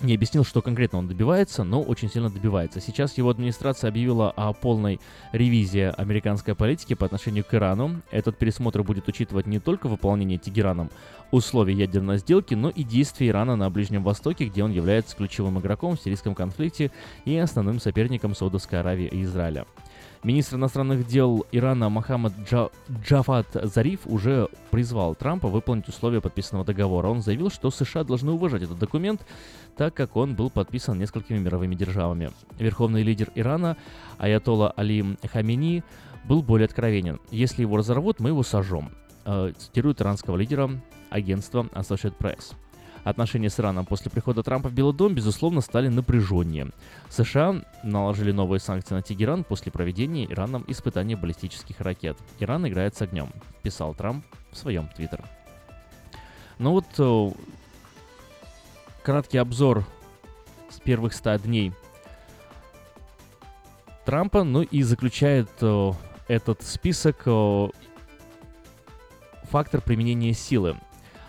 не объяснил, что конкретно он добивается, но очень сильно добивается. Сейчас его администрация объявила о полной ревизии американской политики по отношению к Ирану. Этот пересмотр будет учитывать не только выполнение Тегераном условий ядерной сделки, но и действия Ирана на Ближнем Востоке, где он является ключевым игроком в сирийском конфликте и основным соперником Саудовской Аравии и Израиля. Министр иностранных дел Ирана Мохаммад Джа... Джафат Зариф уже призвал Трампа выполнить условия подписанного договора. Он заявил, что США должны уважать этот документ, так как он был подписан несколькими мировыми державами. Верховный лидер Ирана аятолла Али Хамени был более откровенен. «Если его разорвут, мы его сожжем», цитирует иранского лидера агентства Associated Press. Отношения с Ираном после прихода Трампа в Белый дом, безусловно, стали напряженнее. США наложили новые санкции на Тегеран после проведения Ираном испытаний баллистических ракет. «Иран играет с огнем», — писал Трамп в своем Твиттере. Ну вот, краткий обзор с первых ста дней Трампа, ну и заключает этот список фактор применения силы.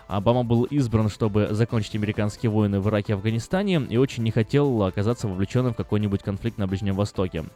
Обама был избран, чтобы закончить американские войны в Ираке и Афганистане, и очень не хотел оказаться вовлеченным в какой-нибудь конфликт на Ближнем Востоке.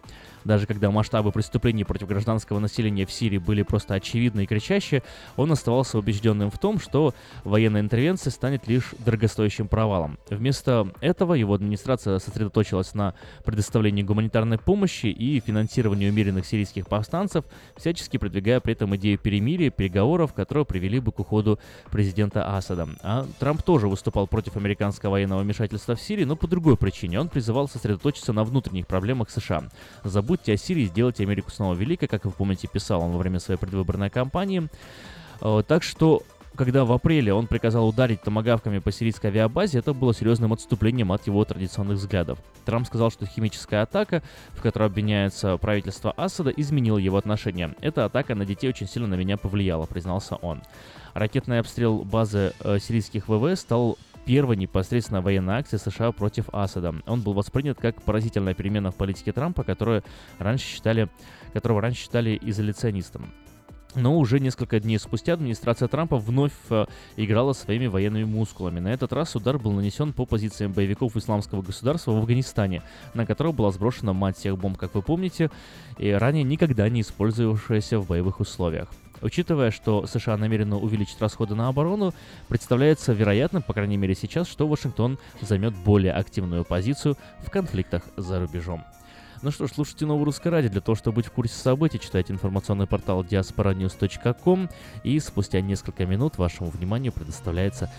Даже когда масштабы преступлений против гражданского населения в Сирии были просто очевидны и кричащие, он оставался убежденным в том, что военная интервенция станет лишь дорогостоящим провалом. Вместо этого его администрация сосредоточилась на предоставлении гуманитарной помощи и финансировании умеренных сирийских повстанцев, всячески продвигая при этом идею перемирия, переговоров, которые привели бы к уходу президента Асада. А Трамп тоже выступал против американского военного вмешательства в Сирии, но по другой причине. Он призывал сосредоточиться на внутренних проблемах США. «Забудьте о Сирии, сделайте Америку снова великой», как вы помните, писал он во время своей предвыборной кампании. Так что, когда в апреле он приказал ударить томагавками по сирийской авиабазе, это было серьезным отступлением от его традиционных взглядов. Трамп сказал, что химическая атака, в которой обвиняется правительство Асада, изменила его отношение. «Эта атака на детей очень сильно на меня повлияла», признался он. Ракетный обстрел базы э, сирийских ВВС стал первой непосредственно военной акцией США против Асада. Он был воспринят как поразительная перемена в политике Трампа, которую раньше считали, которого раньше считали изоляционистом. Но уже несколько дней спустя администрация Трампа вновь э, играла своими военными мускулами. На этот раз удар был нанесен по позициям боевиков исламского государства в Афганистане, на которого была сброшена мать всех бомб, как вы помните, и ранее никогда не использовавшаяся в боевых условиях. Учитывая, что США намерена увеличить расходы на оборону, представляется вероятным, по крайней мере сейчас, что Вашингтон займет более активную позицию в конфликтах за рубежом. Ну что ж, слушайте Новое Русское Радио. Для того, чтобы быть в курсе событий, читайте информационный портал диаспора ньюс точка ком, и спустя несколько минут вашему вниманию предоставляется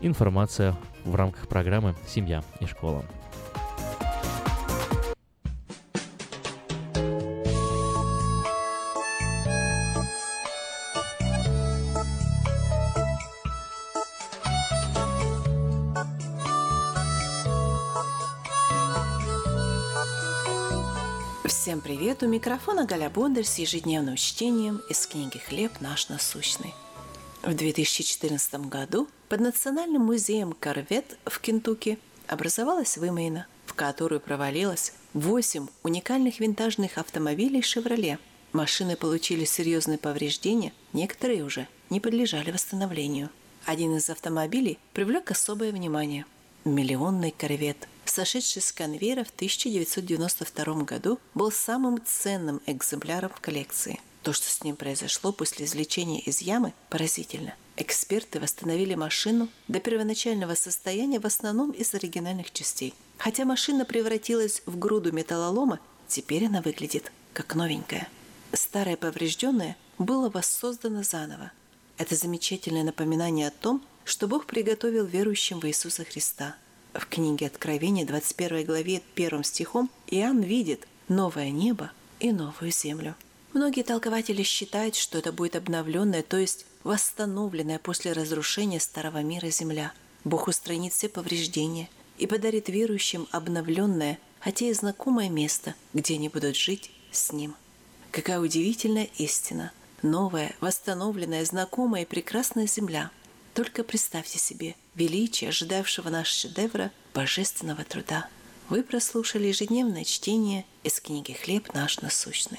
информация в рамках программы «Семья и школа». Всем привет! У микрофона Галя Бондарь с ежедневным чтением из книги «Хлеб наш насущный». В две тысячи четырнадцатом году под Национальным музеем Корвет в Кентукки образовалась вымойна, в которую провалилось восемь уникальных винтажных автомобилей «Шевроле». Машины получили серьезные повреждения, некоторые уже не подлежали восстановлению. Один из автомобилей привлек особое внимание – миллионный «Корвет», сошедший с конвейера в тысяча девятьсот девяносто втором году, был самым ценным экземпляром в коллекции. То, что с ним произошло после извлечения из ямы, поразительно. Эксперты восстановили машину до первоначального состояния в основном из оригинальных частей. Хотя машина превратилась в груду металлолома, теперь она выглядит как новенькая. Старое поврежденное было воссоздано заново. Это замечательное напоминание о том, что Бог приготовил верующим в Иисуса Христа. В книге Откровения, двадцать первой главе, первым стихом, Иоанн видит новое небо и новую землю. Многие толкователи считают, что это будет обновленная, то есть восстановленная после разрушения старого мира земля. Бог устранит все повреждения и подарит верующим обновленное, хотя и знакомое место, где они будут жить с Ним. Какая удивительная истина! Новая, восстановленная, знакомая и прекрасная земля. Только представьте себе величие ожидавшего нас шедевра божественного труда. Вы прослушали ежедневное чтение из книги «Хлеб наш насущный».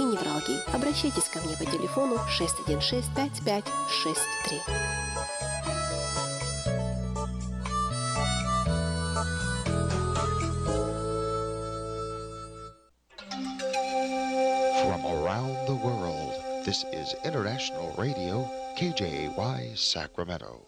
и невралгии. Обращайтесь ко мне по телефону шесть один шесть пять пять шесть три. From around the world, this is International Radio кей джей эй уай Sacramento.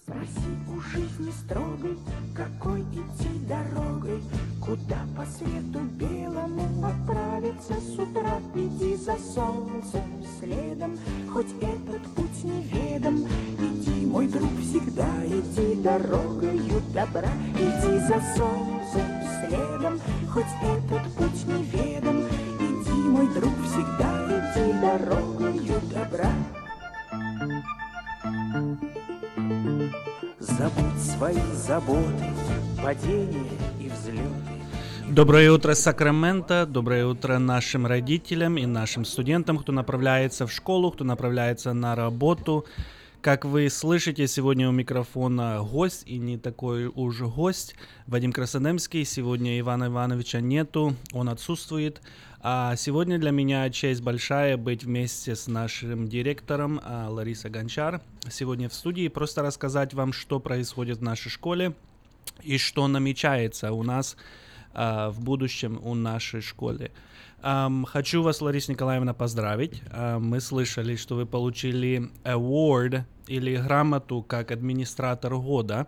Спроси у жизни строгой, какой идти дорогой, куда по свету белому отправиться с утра, иди за солнцем следом, хоть этот путь неведом. Иди, мой друг, всегда иди дорогою добра, иди за солнцем следом, хоть этот путь неведом. Иди, мой друг, всегда иди дорогою добра. Забудь свои заботы, падения и взлеты. Доброе утро, Сакраменто. Доброе утро нашим родителям и нашим студентам, кто направляется в школу, кто направляется на работу. Как вы слышите, сегодня у микрофона гость, и не такой уж гость, Вадим Красаненский. Сегодня Ивана Ивановича нету, он отсутствует. А сегодня для меня честь большая быть вместе с нашим директором Ларисой Гончар сегодня в студии, просто рассказать вам, что происходит в нашей школе и что намечается у нас в будущем у нашей школы. Um, хочу вас, Лариса Николаевна, поздравить. Uh, мы слышали, что вы получили award или грамоту как администратор года.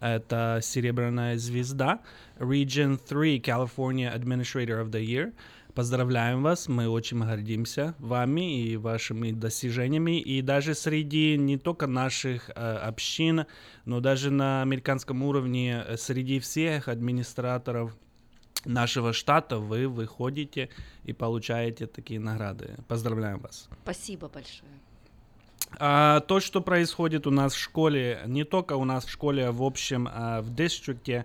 Это серебряная звезда. Region три California Administrator of the Year. Поздравляем вас, мы очень гордимся вами и вашими достижениями. И даже среди не только наших э, общин, но даже на американском уровне, среди всех администраторов нашего штата вы выходите и получаете такие награды. Поздравляем вас. Спасибо большое. А, то, что происходит у нас в школе, не только у нас в школе, а в общем а в дистрикте,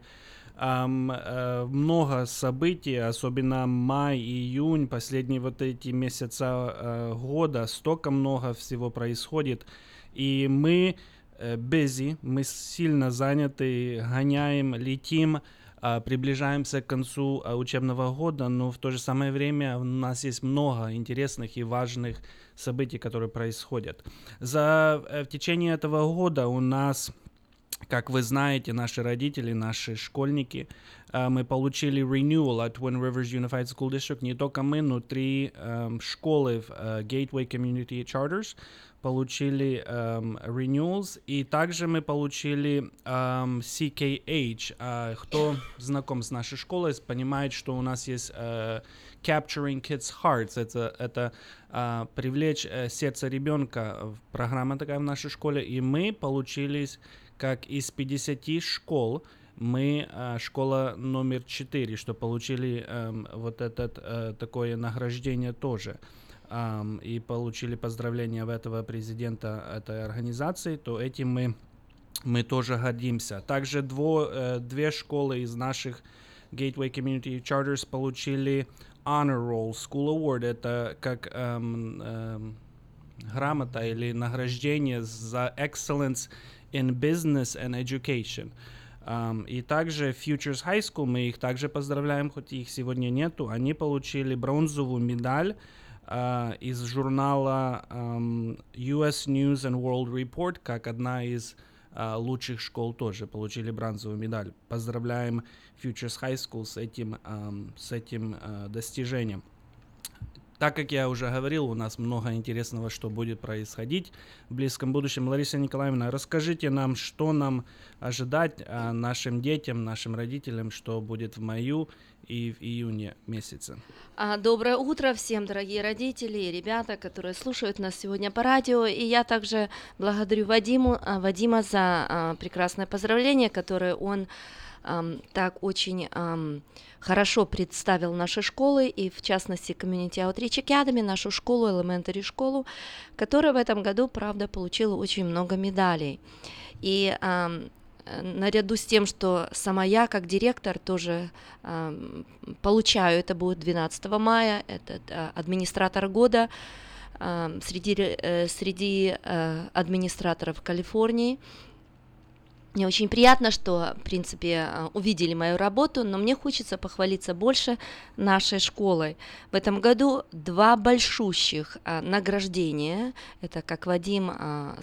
Um, uh, много событий, особенно май, июнь, последние вот эти месяца uh, года, столько много всего происходит, и мы uh, busy, мы сильно заняты, гоняем, летим, uh, приближаемся к концу uh, учебного года, но в то же самое время у нас есть много интересных и важных событий, которые происходят. За, uh, в течение этого года у нас... Как вы знаете, наши родители, наши школьники, мы получили renewal от Twin Rivers Unified School District. Не только мы, но три um, школы в uh, Gateway Community Charters получили um, renewals. И также мы получили um, си кей эйч. Uh, кто знаком с нашей школой, понимает, что у нас есть uh, Capturing Kids Hearts. Это, это uh, привлечь uh, сердце ребенка. Программа такая в нашей школе. И мы получились... Как из пятидесяти школ, мы школа номер четыре, что получили эм, вот это э, такое награждение тоже. Эм, и получили поздравления от этого президента этой организации, то этим мы, мы тоже гордимся. Также дво, э, две школы из наших Gateway Community Charters получили Honor Roll School Award. Это как эм, эм, грамота или награждение за excellence in business and education. Um, и также Futures High School, мы их также поздравляем, хоть их сегодня нету, они получили бронзовую медаль uh, из журнала um, ю эс News and World Report, как одна из uh, лучших школ тоже получили бронзовую медаль. Поздравляем Futures High School с этим, um, с этим uh, достижением. Так как я уже говорил, у нас много интересного, что будет происходить в близком будущем. Лариса Николаевна, расскажите нам, что нам ожидать нашим детям, нашим родителям, что будет в маю и в июне месяце. Доброе утро всем, дорогие родители и ребята, которые слушают нас сегодня по радио. И я также благодарю Вадиму, Вадима за прекрасное поздравление, которое он... Um, так очень um, хорошо представил наши школы, и в частности Community Outreach Academy, нашу школу, elementary школу, которая в этом году, правда, получила очень много медалей. И um, наряду с тем, что сама я, как директор, тоже um, получаю, это будет двенадцатого мая, это uh, администратор года um, среди, uh, среди uh, администраторов Калифорнии. Мне очень приятно, что, в принципе, увидели мою работу, но мне хочется похвалиться больше нашей школой. В этом году два большущих награждения. Это, как Вадим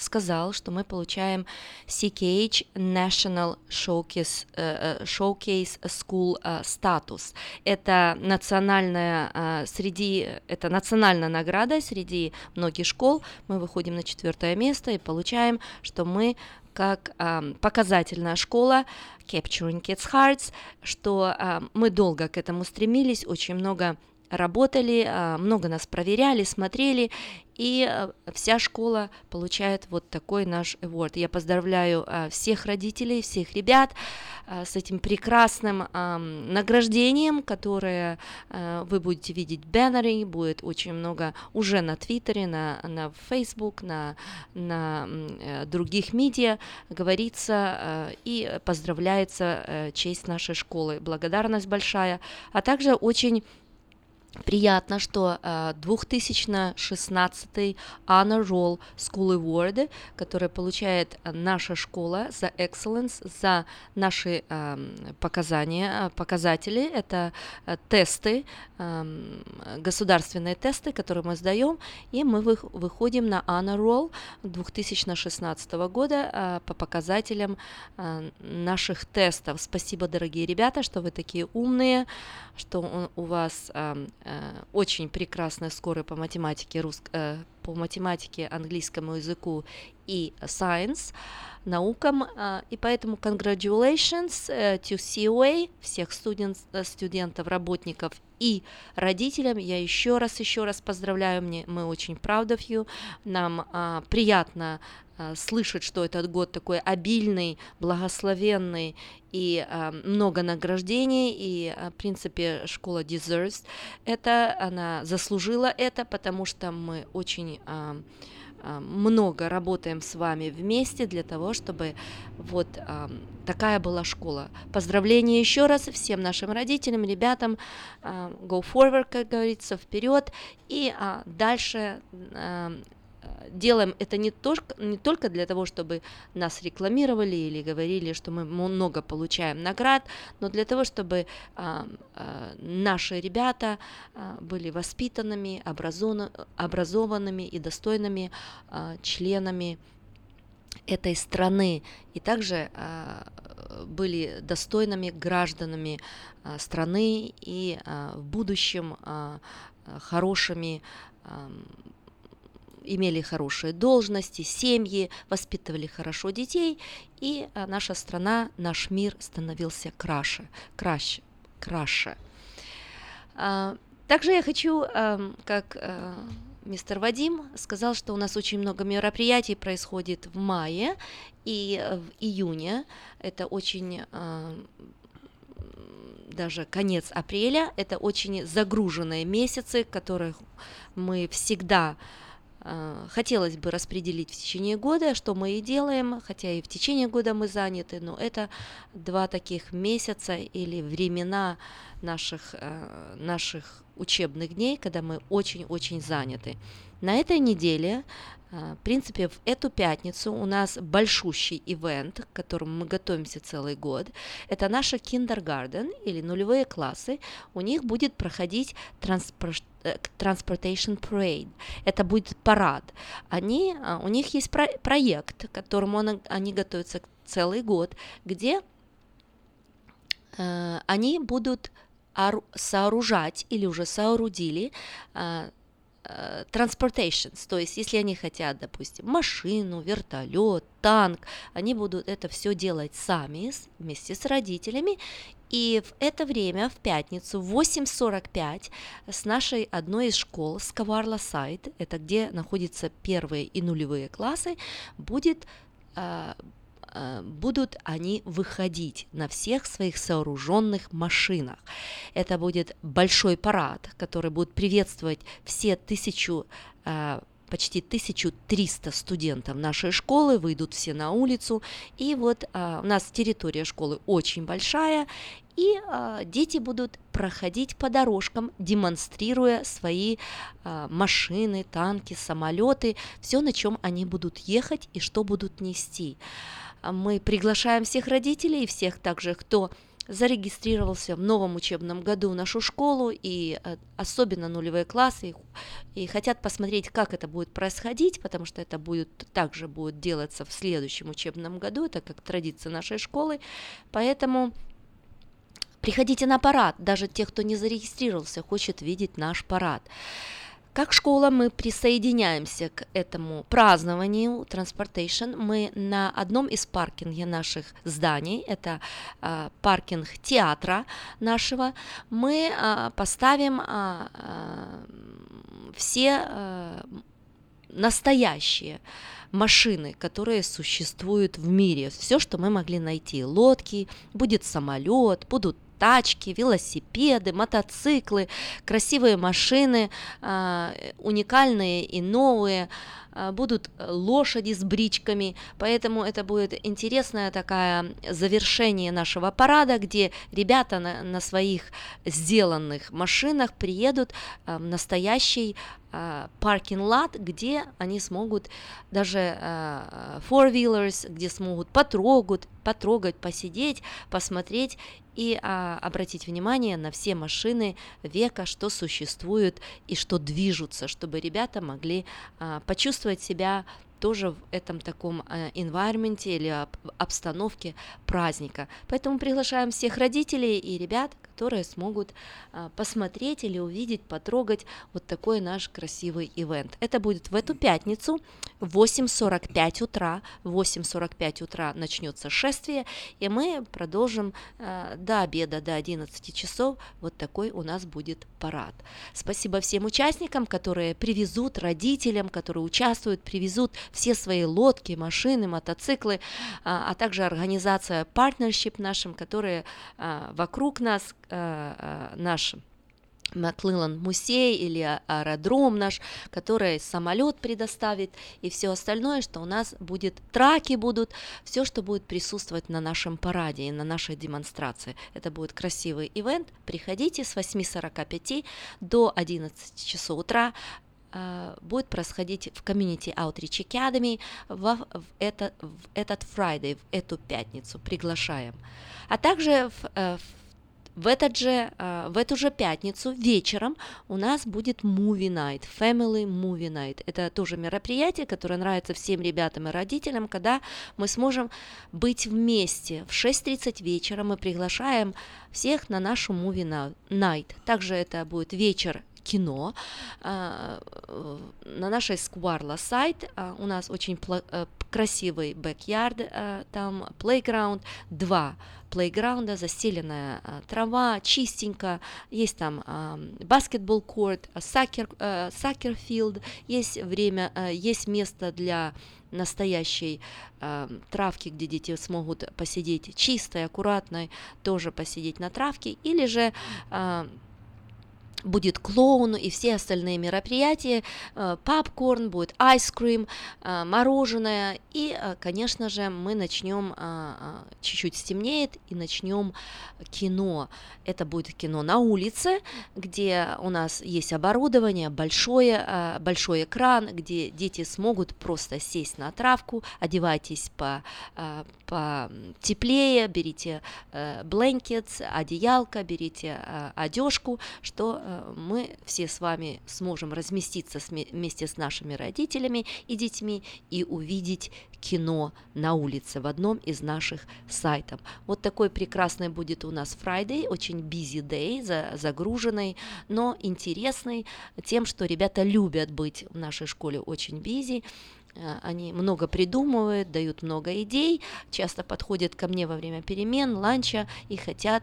сказал, что мы получаем си кей эйч National Showcase, Showcase School статус. Это национальная, среди, это национальная награда среди многих школ. Мы выходим на четвертое место и получаем, что мы... как э, показательная школа Capturing Kids Hearts, что э, мы долго к этому стремились, очень много работали, э, много нас проверяли, смотрели, и э, вся школа получает вот такой наш award. Я поздравляю э, всех родителей, всех ребят э, с этим прекрасным э, награждением, которое э, вы будете видеть в баннере, будет очень много уже на Твиттере, на, на Facebook, на, на э, других медиа, говорится э, и поздравляется э, честь нашей школы. Благодарность большая, а также очень приятно, что две тысячи шестнадцатый Honor Roll School Award, который получает наша школа за excellence, за наши показания, показатели, это тесты, государственные тесты, которые мы сдаем, и мы выходим на Honor Roll две тысячи шестнадцатого года по показателям наших тестов. Спасибо, дорогие ребята, что вы такие умные, что у вас очень прекрасные скорые по математике, рус... по математике, английскому языку и science, наукам, и поэтому congratulations to си о эй, всех студент... студентов, работников и родителям. Я еще раз, еще раз поздравляю, мне, мы очень proud of you, нам а, приятно а, слышать, что этот год такой обильный, благословенный, и а, много награждений, и, а, в принципе, школа deserves это, она заслужила это, потому что мы очень... А, много работаем с вами вместе для того, чтобы вот а, такая была школа. Поздравления еще раз всем нашим родителям, ребятам. А, go forward, как говорится, вперед. И а, дальше а, делаем это не только, не только для того, чтобы нас рекламировали или говорили, что мы много получаем наград, но для того, чтобы а, а, наши ребята а, были воспитанными, образован, образованными и достойными а, членами этой страны, и также а, были достойными гражданами а, страны и а, в будущем а, хорошими а, имели хорошие должности, семьи, воспитывали хорошо детей, и наша страна, наш мир становился краше, краше, краше. Также я хочу, как мистер Вадим сказал, что у нас очень много мероприятий происходит в мае и в июне, это очень... даже конец апреля, это очень загруженные месяцы, которых мы всегда... хотелось бы распределить в течение года, что мы и делаем, хотя и в течение года мы заняты, но это два таких месяца или времена наших, наших учебных дней, когда мы очень-очень заняты. На этой неделе, в принципе, в эту пятницу у нас большущий ивент, к которому мы готовимся целый год. Это наши kindergarten или нулевые классы. У них будет проходить транспорт Transportation Parade. Это будет парад. Они, у них есть про, проект, к которому он, они готовятся целый год, где э, они будут ору, сооружать или уже соорудили э, э, transportations. То есть, если они хотят, допустим, машину, вертолет, танк, они будут это все делать сами вместе с родителями. И в это время, в пятницу, в восемь сорок пять, с нашей одной из школ, с Коварла Сайт, это где находятся первые и нулевые классы, будет, э, э, будут они выходить на всех своих сооруженных машинах. Это будет большой парад, который будет приветствовать все тысячу... Э, почти тысяча триста студентов нашей школы, выйдут все на улицу, и вот а, у нас территория школы очень большая, и а, дети будут проходить по дорожкам, демонстрируя свои а, машины, танки, самолеты, все, на чем они будут ехать и что будут нести. Мы приглашаем всех родителей и всех также, кто зарегистрировался в новом учебном году в нашу школу, и особенно нулевые классы, и хотят посмотреть, как это будет происходить, потому что это будет, также будет делаться в следующем учебном году, это как традиция нашей школы, поэтому... приходите на парад, даже те, кто не зарегистрировался, хочет видеть наш парад. Как школа мы присоединяемся к этому празднованию Transportation. Мы на одном из паркинге наших зданий, это э, паркинг театра нашего, мы э, поставим э, э, все э, настоящие машины, которые существуют в мире, все, что мы могли найти, лодки, будет самолет, будут тачки, велосипеды, мотоциклы, красивые машины, уникальные и новые, будут лошади с бричками, поэтому это будет интересное такое завершение нашего парада, где ребята на, на своих сделанных машинах приедут в настоящий паркинг-лот, где они смогут даже four-wheelers, где смогут потрогать, потрогать, посидеть, посмотреть и а, обратить внимание на все машины века, что существуют и что движутся, чтобы ребята могли а, почувствовать себя тоже в этом таком environment или обстановке праздника. Поэтому приглашаем всех родителей и ребят, которые смогут посмотреть или увидеть, потрогать вот такой наш красивый ивент. Это будет в эту пятницу в восемь сорок пять утра. В восемь сорок пять утра начнется шествие, и мы продолжим до обеда, до одиннадцати часов. Вот такой у нас будет парад. Спасибо всем участникам, которые привезут, родителям, которые участвуют, привезут все свои лодки, машины, мотоциклы, а также организация партнершип нашим, которые вокруг нас, нашим Маклилан музей или аэродром наш, который самолет предоставит, и все остальное, что у нас будет, траки будут, все, что будет присутствовать на нашем параде и на нашей демонстрации. Это будет красивый ивент. Приходите с восемь сорок пять до одиннадцати часов утра. Будет происходить в Community Outreach Academy в, в, это, в этот Friday, в эту пятницу. Приглашаем. А также в, в В, этот же, в эту же пятницу вечером у нас будет Movie Night, Family Movie Night. Это тоже мероприятие, которое нравится всем ребятам и родителям, когда мы сможем быть вместе. В шесть тридцать вечера мы приглашаем всех на нашу Movie Night. Также это будет вечер кино. На нашей Скварла сайт у нас очень красивый бэк-ярд, там плейграунд, два плейграунда, застеленная трава, чистенько, есть там баскетбол-корт, сакерфилд, есть время, есть место для настоящей э, травки, где дети смогут посидеть чистой, аккуратной, тоже посидеть на травке, или же э, будет клоун и все остальные мероприятия, попкорн, будет айскрим, мороженое, и, конечно же, мы начнем, чуть-чуть стемнеет, и начнем кино. Это будет кино на улице, где у нас есть оборудование, большое, большой экран, где дети смогут просто сесть на травку, одевайтесь по, по теплее, берите blankets, одеялко, берите одежку, что мы все с вами сможем разместиться вместе с нашими родителями и детьми и увидеть кино на улице в одном из наших сайтов. Вот такой прекрасный будет у нас Friday, очень busy day, загруженный, но интересный тем, что ребята любят быть в нашей школе очень busy. Они много придумывают, дают много идей, часто подходят ко мне во время перемен, ланча и хотят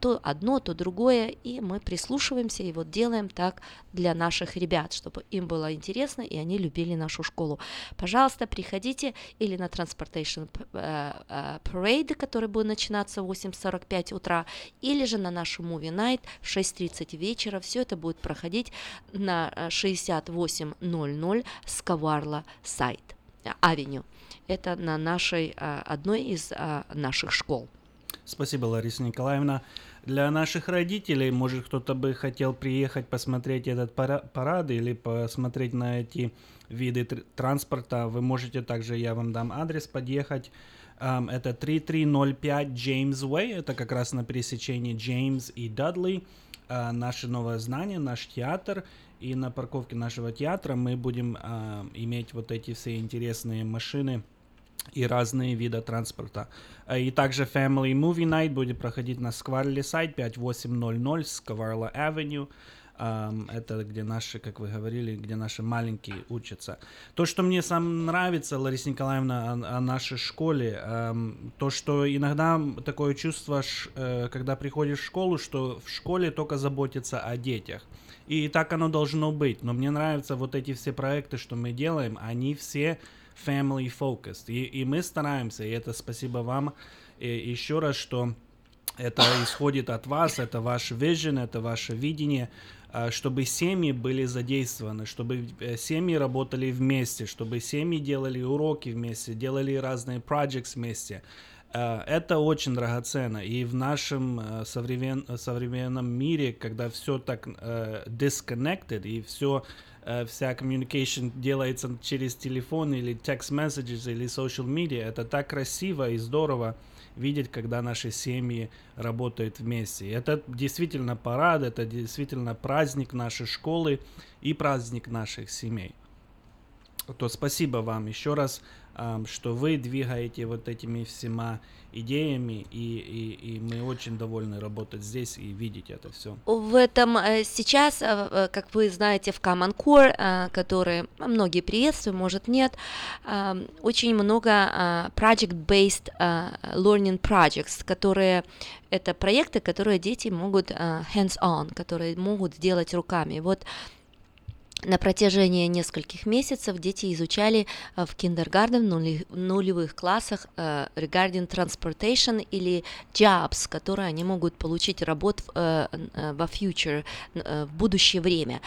то одно, то другое, и мы прислушиваемся и вот делаем так для наших ребят, чтобы им было интересно и они любили нашу школу. Пожалуйста, приходите или на Transportation Parade, который будет начинаться в восемь сорок пять утра, или же на нашу Movie Night в шесть тридцать вечера. Все это будет проходить на шестьдесят восемь ноль ноль Скаварла сайт, авеню. Это на нашей, одной из наших школ. Спасибо, Лариса Николаевна. Для наших родителей, может, кто-то бы хотел приехать посмотреть этот парад или посмотреть на эти виды транспорта, вы можете также, я вам дам адрес, подъехать. Это тридцать три ноль пять James Way, это как раз на пересечении Джеймс и Дадли. Наше новое знание, наш театр. И на парковке нашего театра мы будем э, иметь вот эти все интересные машины и разные виды транспорта. И также Family Movie Night будет проходить на Скварле сайт пятьдесят восемь ноль ноль Скварла Авеню. Um, это где наши, как вы говорили, где наши маленькие учатся. То, что мне сам нравится, Лариса Николаевна, о, о нашей школе, um, то, что иногда такое чувство, ш, э, когда приходишь в школу, что в школе только заботятся о детях. И так оно должно быть. Но мне нравятся вот эти все проекты, что мы делаем, они все family-focused. И, и мы стараемся, и это спасибо вам и, еще раз, что Это исходит от вас, это ваш vision, это ваше видение, чтобы семьи были задействованы, чтобы семьи работали вместе, чтобы семьи делали уроки вместе, делали разные projects вместе. Это очень драгоценно. И в нашем современ... современном мире, когда все так disconnected, и все, вся communication делается через телефон или text messages или social media, это так красиво и здорово видеть, когда наши семьи работают вместе. Это действительно парад, это действительно праздник нашей школы и праздник наших семей. То спасибо вам еще раз, что вы двигаете вот этими всеми идеями, и, и, и мы очень довольны работать здесь и видеть это все. В этом сейчас, как вы знаете, в Common Core, который многие приветствуют, может нет, очень много project-based learning projects, которые это проекты, которые дети могут hands-on, которые могут делать руками. Вот на протяжении нескольких месяцев дети изучали в киндергарден, в нулевых классах regarding transportation или jobs, которые они могут получить работ во future, в будущее время.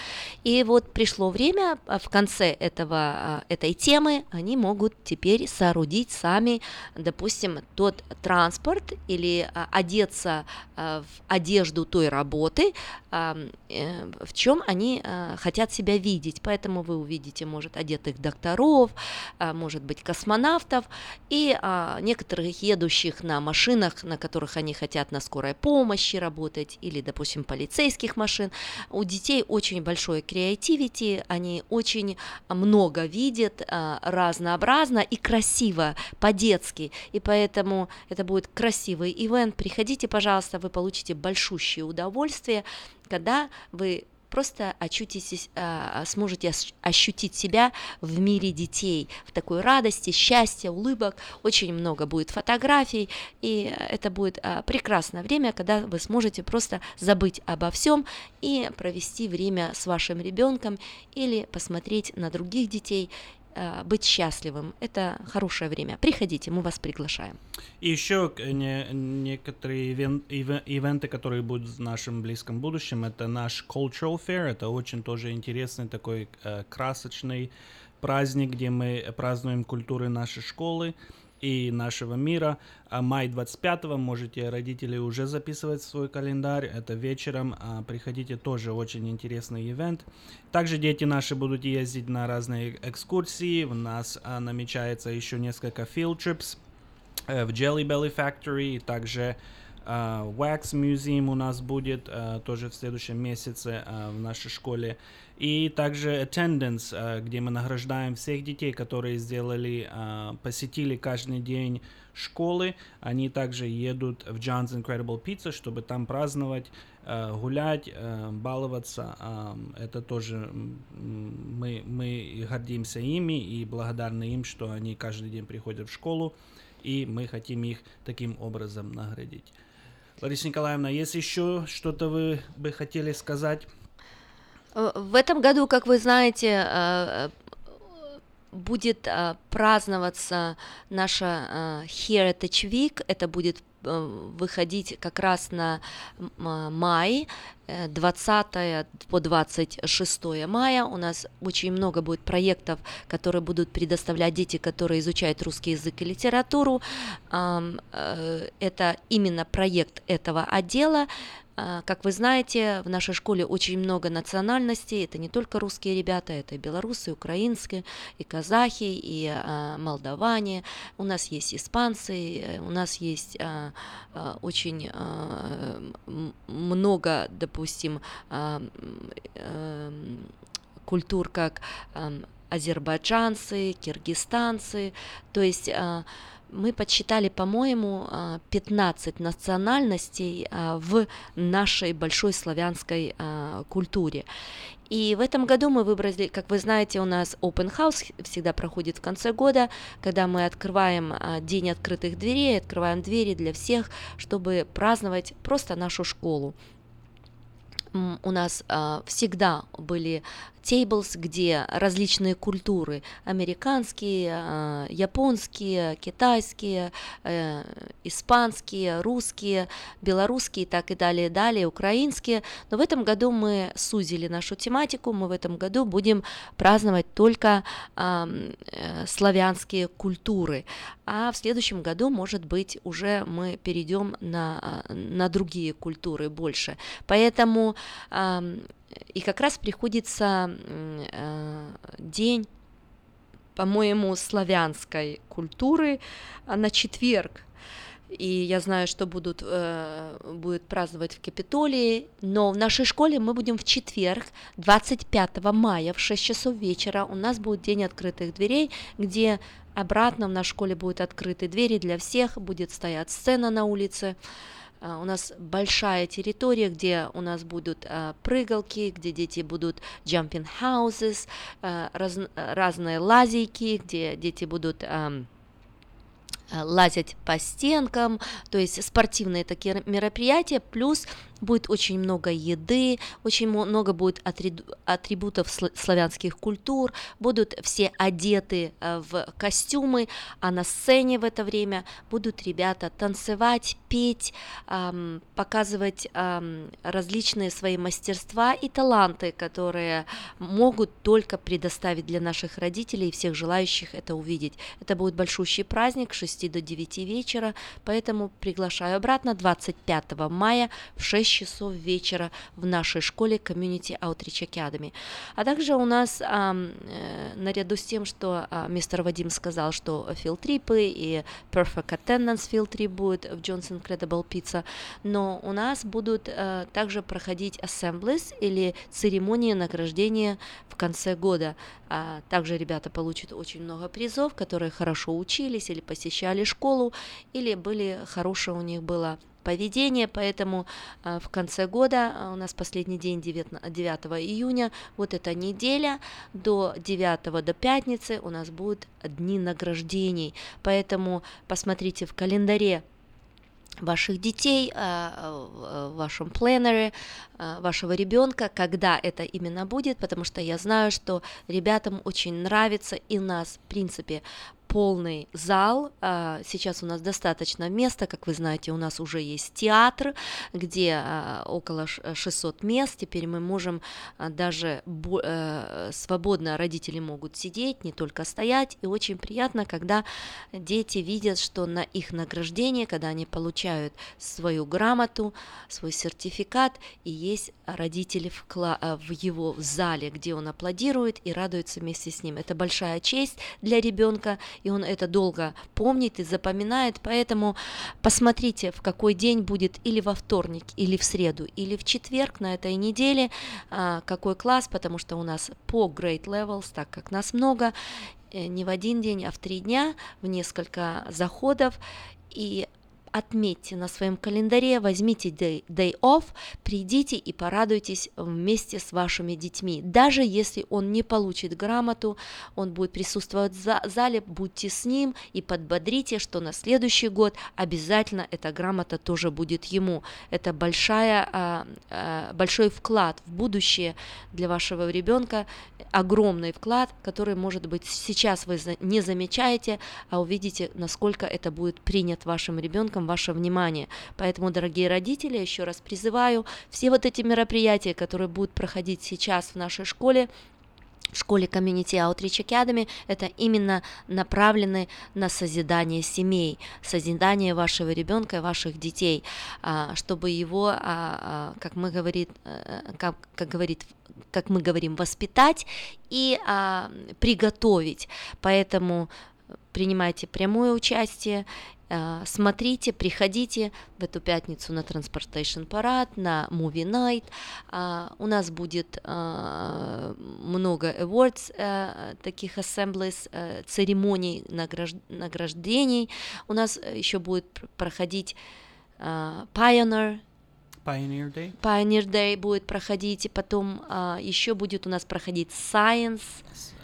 И вот пришло время, в конце этого, этой темы они могут теперь соорудить сами, допустим, тот транспорт или одеться в одежду той работы, в чем они хотят себя видеть, поэтому вы увидите, может, одетых докторов, может быть, космонавтов и а, некоторых едущих на машинах, на которых они хотят на скорой помощи работать, или, допустим, полицейских машин. У детей очень большое креативити, они очень много видят, а, разнообразно и красиво, по-детски, и поэтому это будет красивый ивент. Приходите, пожалуйста, вы получите большущее удовольствие, когда вы просто очутитесь, сможете ощутить себя в мире детей, в такой радости, счастья, улыбок. Очень много будет фотографий, и это будет прекрасное время, когда вы сможете просто забыть обо всем и провести время с вашим ребенком или посмотреть на других детей, быть счастливым. Это хорошее время. Приходите, мы вас приглашаем. И еще не, некоторые ивент, ивент, ивенты, которые будут в нашем близком будущем, это наш Cultural Fair. Это очень тоже интересный такой э, красочный праздник, где мы празднуем культуры нашей школы и нашего мира. май двадцать пятого можете, родители, уже записывать свой календарь, это вечером, приходите, тоже очень интересный ивент. Также дети наши будут ездить на разные экскурсии, у нас намечается еще несколько field trips в Jelly Belly Factory, также Wax Museum у нас будет тоже в следующем месяце в нашей школе. И также attendance, где мы награждаем всех детей, которые сделали, посетили каждый день школы. Они также едут в John's Incredible Pizza, чтобы там праздновать, гулять, баловаться. Это тоже мы, мы гордимся ими и благодарны им, что они каждый день приходят в школу, и мы хотим их таким образом наградить. Лариса Николаевна, есть еще что-то вы бы хотели сказать? В этом году, как вы знаете, будет праздноваться наша Heritage Week. Это будет выходить как раз на май, двадцатого по двадцать шестое мая. У нас очень много будет проектов, которые будут предоставлять дети, которые изучают русский язык и литературу. Это именно проект этого отдела. Как вы знаете, в нашей школе очень много национальностей, это не только русские ребята, это и белорусы, и украинские, и казахи, и а, молдаване, у нас есть испанцы, у нас есть а, а, очень а, много, допустим, а, а, культур, как а, азербайджанцы, киргизстанцы, то есть... А, мы подсчитали, по-моему, пятнадцать национальностей в нашей большой славянской культуре. И в этом году мы выбрали, как вы знаете, у нас Open House всегда проходит в конце года, когда мы открываем день открытых дверей, открываем двери для всех, чтобы праздновать просто нашу школу. У нас всегда были тейблс, где различные культуры, американские, японские, китайские, испанские, русские, белорусские, так и далее, далее, украинские. Но в этом году мы сузили нашу тематику, мы в этом году будем праздновать только славянские культуры, а в следующем году, может быть, уже мы перейдем на, на другие культуры больше. Поэтому и как раз приходится день, по-моему, славянской культуры на четверг. И я знаю, что будут, э, будет праздновать в Капитолии, но в нашей школе мы будем в четверг, двадцать пятого мая, в шесть часов вечера, у нас будет день открытых дверей, где обратно в нашей школе будут открыты двери для всех, будет стоять сцена на улице. У нас большая территория, где у нас будут а, прыгалки, где дети будут jumping houses, а, раз, разные лазейки, где дети будут а, лазить по стенкам, то есть спортивные такие мероприятия, плюс будет очень много еды, очень много будет атрибутов славянских культур, будут все одеты в костюмы, а на сцене в это время будут ребята танцевать, петь, показывать различные свои мастерства и таланты, которые могут только предоставить для наших родителей и всех желающих это увидеть. Это будет большущий праздник с шести до девяти вечера, поэтому приглашаю обратно двадцать пятого мая в шесть часов вечера в нашей школе Community Outreach Academy. А также у нас, а, наряду с тем, что а, мистер Вадим сказал, что филтрипы и Perfect Attendance филтрип будет в John's Incredible Pizza, но у нас будут а, также проходить assemblies или церемонии награждения в конце года. А, также ребята получат очень много призов, которые хорошо учились или посещали школу, или были хорошие у них было поведение, поэтому а, в конце года, а, у нас последний день девятого июня, вот эта неделя до девятого, до пятницы у нас будут дни награждений, поэтому посмотрите в календаре ваших детей, в вашем пленере, вашего ребенка, когда это именно будет, потому что я знаю, что ребятам очень нравится, и у нас, в принципе, полный зал, сейчас у нас достаточно места, как вы знаете, у нас уже есть театр, где около шестисот мест, теперь мы можем даже свободно, родители могут сидеть, не только стоять, и очень приятно, когда дети видят, что на их награждение, когда они получают свою грамоту, свой сертификат, и есть родители в, кла- в его зале, где он аплодирует и радуется вместе с ним, это большая честь для ребенка, и он это долго помнит и запоминает, поэтому посмотрите, в какой день будет, или во вторник, или в среду, или в четверг на этой неделе, какой класс, потому что у нас по grade levels, так как нас много, не в один день, а в три дня, в несколько заходов, и отметьте на своем календаре, возьмите day, day off, придите и порадуйтесь вместе с вашими детьми. Даже если он не получит грамоту, он будет присутствовать в зале, будьте с ним и подбодрите, что на следующий год обязательно эта грамота тоже будет ему. Это большая, большой вклад в будущее для вашего ребенка, огромный вклад, который, может быть, сейчас вы не замечаете, а увидите, насколько это будет принято вашим ребенком, ваше внимание. Поэтому, дорогие родители, еще раз призываю, все вот эти мероприятия, которые будут проходить сейчас в нашей школе, в школе Community Outreach Academy, это именно направлены на созидание семей, созидание вашего ребенка и ваших детей, чтобы его, как мы говорим, как, как говорит, как мы говорим, воспитать и приготовить. Поэтому принимайте прямое участие, смотрите, приходите в эту пятницу на Transportation Parade, на Movie Night. У нас будет много awards, таких assemblies, церемоний, награждений. У нас еще будет проходить Pioneer Pioneer Day. Pioneer Day будет проходить, и потом uh, еще будет у нас проходить Science.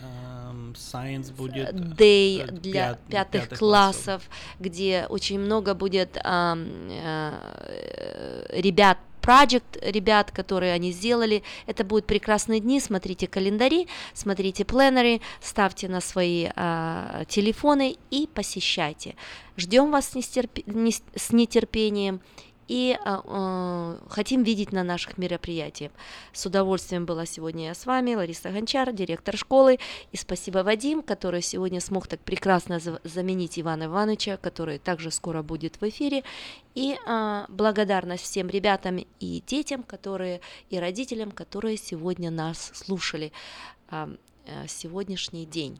Um, Science будет Day для пят, пятых, пятых классов, классов, где очень много будет um, uh, ребят проект ребят, которые они сделали. Это будут прекрасные дни. Смотрите календари, смотрите пленеры, ставьте на свои э, телефоны и посещайте. Ждем вас с, нестерп... не... с нетерпением и э, э, хотим видеть на наших мероприятиях. С удовольствием была сегодня я с вами, Лариса Гончар, директор школы, и спасибо Вадим, который сегодня смог так прекрасно заменить Ивана Ивановича, который также скоро будет в эфире, и э, благодарность всем ребятам и детям, которые, и родителям, которые сегодня нас слушали э, э, сегодняшний день.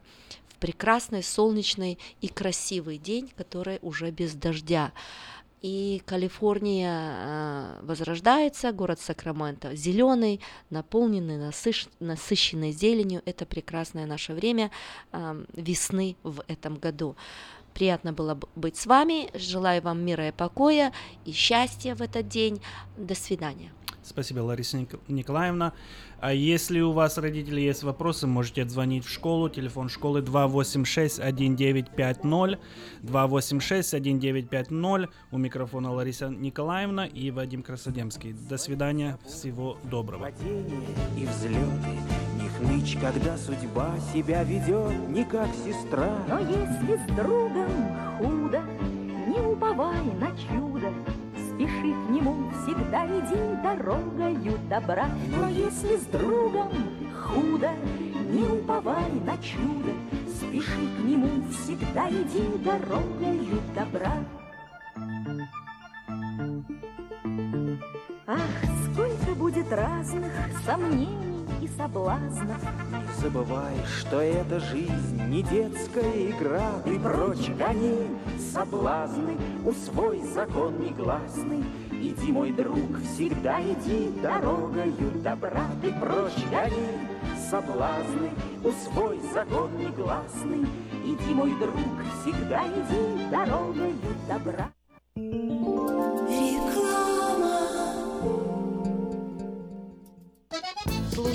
В прекрасный, солнечный и красивый день, который уже без дождя. И Калифорния возрождается, город Сакраменто зеленый, наполненный, насыщ... насыщенный зеленью. Это прекрасное наше время весны в этом году. Приятно было быть с вами. Желаю вам мира и покоя и счастья в этот день. До свидания. Спасибо, Лариса Ник- Николаевна. А если у вас, родители, есть вопросы, можете отзвонить в школу. Телефон школы два восемь шесть один девять пять ноль. два восемь шесть один девять пять ноль. У микрофона Лариса Николаевна и Вадим Красаненский. До свидания. Всего доброго. Падения и взлеты. Не хнычь, когда судьба себя ведет не как сестра. Но если с другом худо, не уповай на чудо. Спеши к нему, всегда веди дорогою добра. Но если с другом худо, не уповай на чудо. Спеши к нему, всегда веди дорогою добра. Ах, сколько будет разных сомнений и соблазнов. Не забывай, что эта жизнь не детская игра. И прочь гони соблазны, усвой закон негласный. Иди, мой друг, всегда иди дорогою добра. Ты прочь гони соблазны, усвой закон негласный. Иди, мой друг, всегда иди дорогою добра.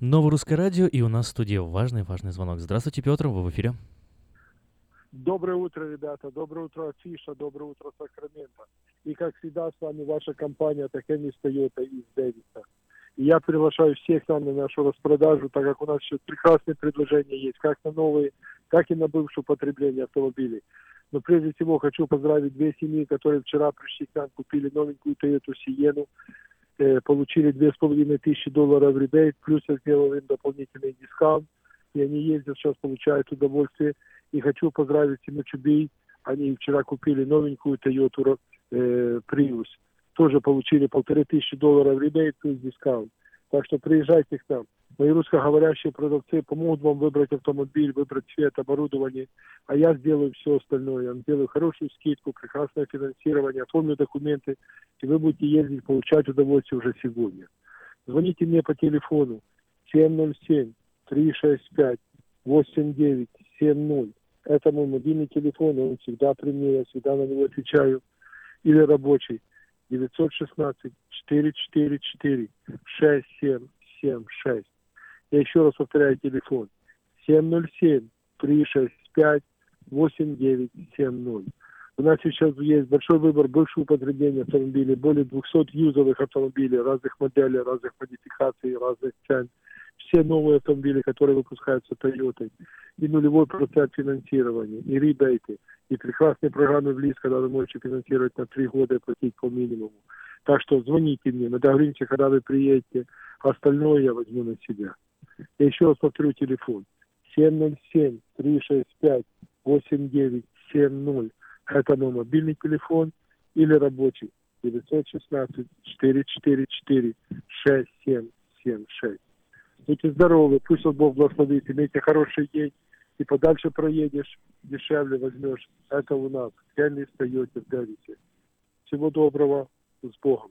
Новое Русское Радио, и у нас в студии важный-важный звонок. Здравствуйте, Петр, вы в эфире. Доброе утро, ребята. Доброе утро, Афиша. Доброе утро, Сакраменто. И, как всегда, с вами ваша компания Такэмис Тойота из Дэвиса. И я приглашаю всех там на нашу распродажу, так как у нас еще прекрасные предложения есть, как на новые, как и на бывшее употребление автомобилей. Но прежде всего хочу поздравить две семьи, которые вчера пришли к нам, купили новенькую Тойоту Сиену. Получили две тысячи пятьсот долларов ребейт, плюс я сделал им дополнительный дискаунт, и они ездят, сейчас получают удовольствие. И хочу поздравить семью Чубей, они вчера купили новенькую Toyota э, Prius, тоже получили полторы тысячи долларов ребейт, плюс дискаунт. Так что приезжайте к нам. Мои русскоговорящие продавцы помогут вам выбрать автомобиль, выбрать цвет, оборудование, а я сделаю все остальное. Я сделаю хорошую скидку, прекрасное финансирование, оформлю документы, и вы будете ездить, получать удовольствие уже сегодня. Звоните мне по телефону семь ноль семь три шесть пять восемь девять семь ноль. Это мой мобильный телефон, он всегда при мне, я всегда на него отвечаю. Или рабочий девять один шесть четыре четыре четыре шесть семь семь шесть. Я еще раз повторяю телефон. семь ноль семь три шесть пять восемь девять семь ноль. У нас сейчас есть большой выбор, большое употребление автомобилей, более двухсот юзовых автомобилей, разных моделей, разных модификаций, разных цен. Все новые автомобили, которые выпускаются Toyota, и нулевой процент финансирования, и ребейты, и прекрасные программы в лиз, когда вы можете финансировать на три года и платить по минимуму. Так что звоните мне, мы договоримся, когда вы приедете. Остальное я возьму на себя. Я еще раз повторю телефон. семь ноль семь три шесть пять восемь девять семь ноль. Это мой мобильный телефон или рабочий. девять один шесть четыре четыре четыре шесть семь семь шесть. Будьте здоровы, пусть он Бог благословит, имейте хороший день, и подальше проедешь, дешевле возьмешь. Это у нас. Реально встаете, вдавите. Всего доброго, с Богом.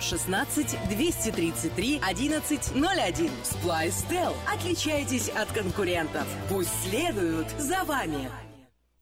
шесть два три три одиннадцать ноль один. Splaysteel. Отличайтесь от конкурентов. Пусть следуют за вами.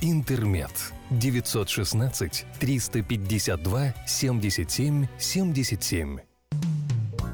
«Интермед». девять один шесть три пять два семь семь семь семь.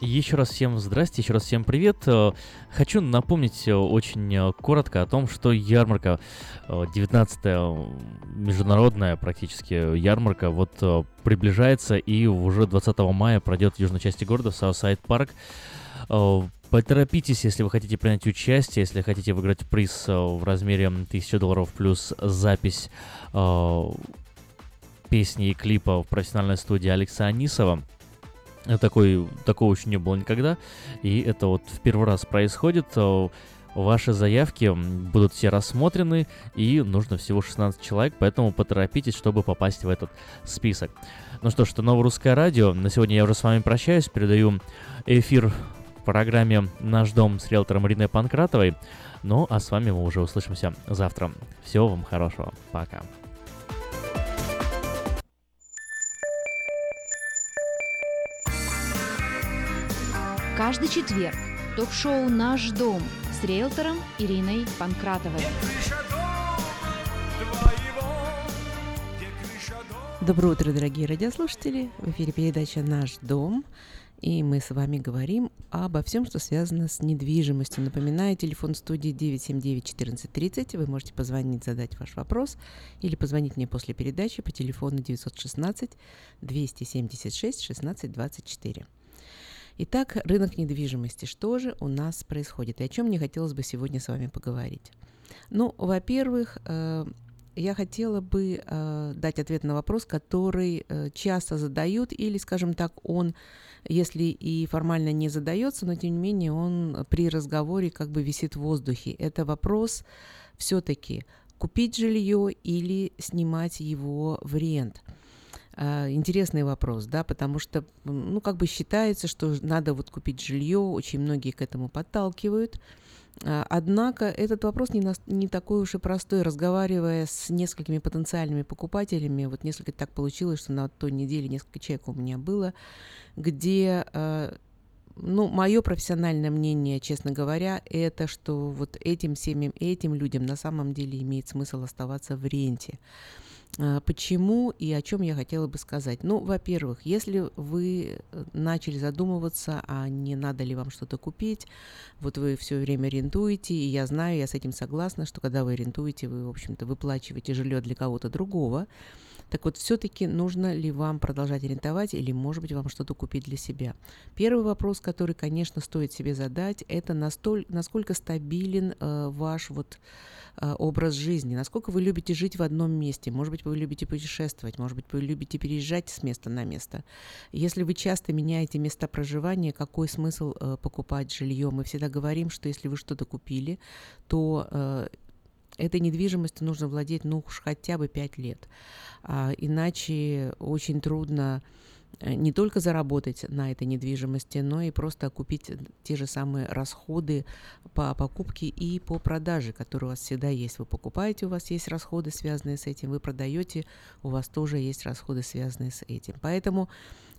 Еще раз всем здрасте, еще раз всем привет. Хочу напомнить очень коротко о том, что ярмарка, девятнадцатая международная практически ярмарка, вот приближается и уже двадцатого мая пройдет в южной части города, в Саутсайд Парк. Поторопитесь, если вы хотите принять участие, если хотите выиграть приз в размере тысяча долларов плюс запись песни и клипа в профессиональной студии Алекса Анисова. Такой, такого еще не было никогда, и это вот в первый раз происходит. Ваши заявки будут все рассмотрены, и нужно всего шестнадцать человек, поэтому поторопитесь, чтобы попасть в этот список. Ну что ж, это Новое Русское Радио. На сегодня я уже с вами прощаюсь, передаю эфир в программе «Наш дом» с риэлтором Ириной Панкратовой. Ну, а с вами мы уже услышимся завтра. Всего вам хорошего. Пока. Каждый четверг ток-шоу «Наш дом» с риэлтором Ириной Панкратовой. Доброе утро, дорогие радиослушатели. В эфире передача «Наш дом». и мы с вами говорим обо всем, что связано с недвижимостью. Напоминаю, телефон студии девятьсот семьдесят девять четырнадцать тридцать. Вы можете позвонить, задать ваш вопрос или позвонить мне после передачи по телефону девятьсот шестнадцать двести семьдесят шесть шестнадцать двадцать четыре. Итак, рынок недвижимости. Что же у нас происходит и о чем мне хотелось бы сегодня с вами поговорить? Ну, во-первых, я хотела бы дать ответ на вопрос, который часто задают, или, скажем так, он, если и формально не задается, но, тем не менее, он при разговоре как бы висит в воздухе. Это вопрос все-таки купить жилье или снимать его в рент. Интересный вопрос, да, потому что, ну, как бы считается, что надо вот купить жилье, очень многие к этому подталкивают. Однако этот вопрос не, на, не такой уж и простой. Разговаривая с несколькими потенциальными покупателями, вот несколько так получилось, что на той неделе несколько человек у меня было, где, ну, мое профессиональное мнение, честно говоря, это, что вот этим семьям, этим людям на самом деле имеет смысл оставаться в ренте. Почему и о чем я хотела бы сказать? Ну, во-первых, если вы начали задумываться, а не надо ли вам что-то купить, вот вы все время рентуете, и я знаю, я с этим согласна, что когда вы рентуете, вы, в общем-то, выплачиваете жилье для кого-то другого. Так вот, все-таки нужно ли вам продолжать рентовать или, может быть, вам что-то купить для себя? Первый вопрос, который, конечно, стоит себе задать, это настоль, насколько стабилен э, ваш вот, э, образ жизни, насколько вы любите жить в одном месте, может быть, вы любите путешествовать, может быть, вы любите переезжать с места на место. Если вы часто меняете места проживания, какой смысл э, покупать жилье? Мы всегда говорим, что если вы что-то купили, то э, этой недвижимостью нужно владеть, ну, уж хотя бы пять лет. А, иначе очень трудно не только заработать на этой недвижимости, но и просто окупить те же самые расходы по покупке и по продаже, которые у вас всегда есть. Вы покупаете, у вас есть расходы, связанные с этим, вы продаете, у вас тоже есть расходы, связанные с этим. Поэтому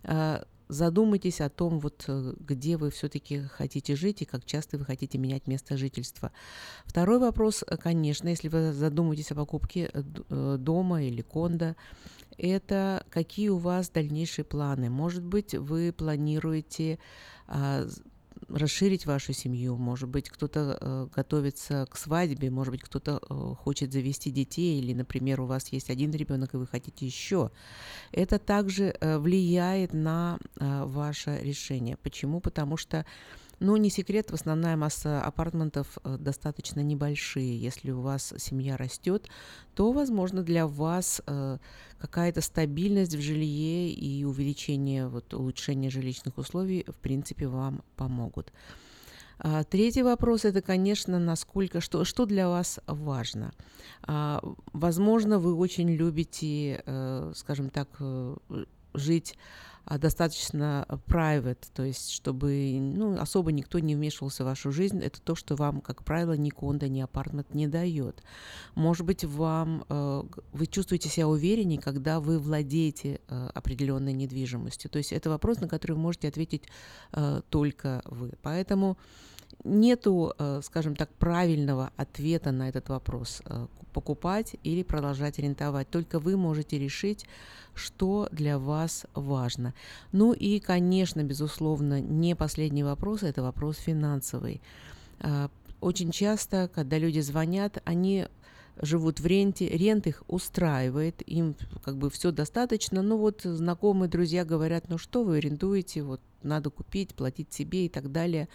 э, задумайтесь о том, вот, где вы все-таки хотите жить и как часто вы хотите менять место жительства. Второй вопрос, конечно, если вы задумаетесь о покупке дома или кондо, это какие у вас дальнейшие планы. Может быть, вы планируете а, расширить вашу семью, может быть, кто-то а, готовится к свадьбе, может быть, кто-то а, хочет завести детей, или, например, у вас есть один ребенок, и вы хотите еще. Это также а, влияет на а, ваше решение. Почему? Потому что, ну, не секрет, основная масса апартментов достаточно небольшие. Если у вас семья растет, то, возможно, для вас какая-то стабильность в жилье и увеличение, вот, улучшение жилищных условий, в принципе, вам помогут. Третий вопрос – это, конечно, насколько, что, что для вас важно. Возможно, вы очень любите, скажем так, жить достаточно private, то есть чтобы, ну, особо никто не вмешивался в вашу жизнь. Это то, что вам, как правило, ни кондо, ни апартмент не дает. Может быть, вам, вы чувствуете себя увереннее, когда вы владеете определенной недвижимостью. То есть это вопрос, на который можете ответить только вы. Поэтому нету, скажем так, правильного ответа на этот вопрос – покупать или продолжать рентовать. Только вы можете решить, что для вас важно. Ну и, конечно, безусловно, не последний вопрос – это вопрос финансовый. Очень часто, когда люди звонят, они живут в ренте, рент их устраивает, им как бы все достаточно, но вот знакомые, друзья говорят, ну что вы арендуете, вот надо купить, платить себе и так далее.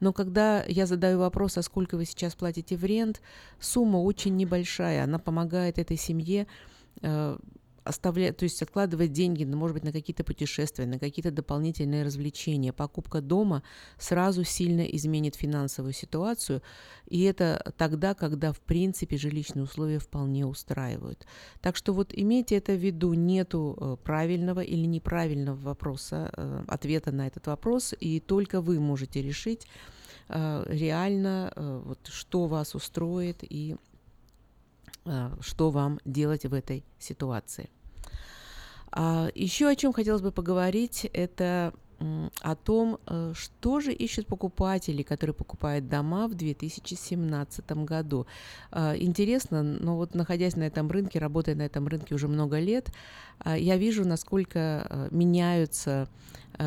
Но когда я задаю вопрос, а сколько вы сейчас платите в рент, сумма очень небольшая, она помогает этой семье э, оставлять, то есть откладывать деньги, может быть, на какие-то путешествия, на какие-то дополнительные развлечения. Покупка дома сразу сильно изменит финансовую ситуацию, и это тогда, когда, в принципе, жилищные условия вполне устраивают. Так что вот имейте это в виду, нету правильного или неправильного вопроса, ответа на этот вопрос, и только вы можете решить реально, вот, что вас устроит и что вам делать в этой ситуации. Еще о чем хотелось бы поговорить, это о том, что же ищут покупатели, которые покупают дома в две тысячи семнадцатом году. Интересно, но вот находясь на этом рынке, работая на этом рынке уже много лет, я вижу, насколько меняются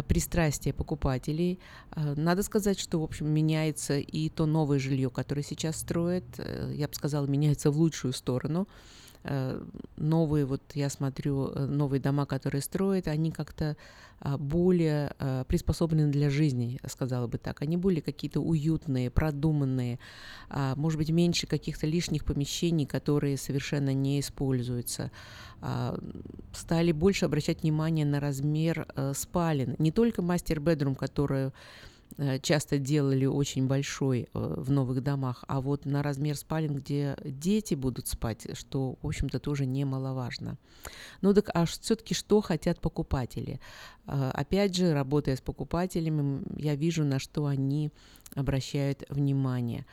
пристрастия покупателей. Надо сказать, что, в общем, меняется и то новое жилье, которое сейчас строят, я бы сказала, меняется в лучшую сторону. Новые, вот я смотрю, новые дома, которые строят, они как-то более приспособлены для жизни, сказала бы так. Они более какие-то уютные, продуманные, может быть, меньше каких-то лишних помещений, которые совершенно не используются. Стали больше обращать внимание на размер спален. Не только мастер-бедрум, которую часто делали очень большой в новых домах, а вот на размер спален, где дети будут спать, что, в общем-то, тоже немаловажно. Ну так, а все-таки что хотят покупатели? Опять же, работая с покупателями, я вижу, на что они обращают внимание.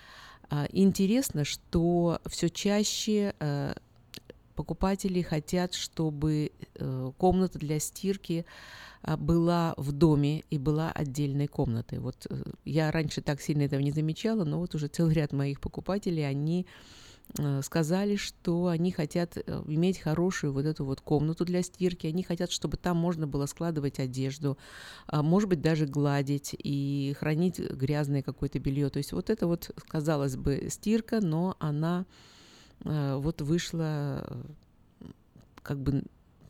Интересно, что все чаще покупатели хотят, чтобы комната для стирки была в доме и была отдельной комнатой. Вот я раньше так сильно этого не замечала, но вот уже целый ряд моих покупателей, они сказали, что они хотят иметь хорошую вот эту вот комнату для стирки, они хотят, чтобы там можно было складывать одежду, может быть, даже гладить и хранить грязное какое-то белье. То есть вот это вот, казалось бы, стирка, но она вот вышла как бы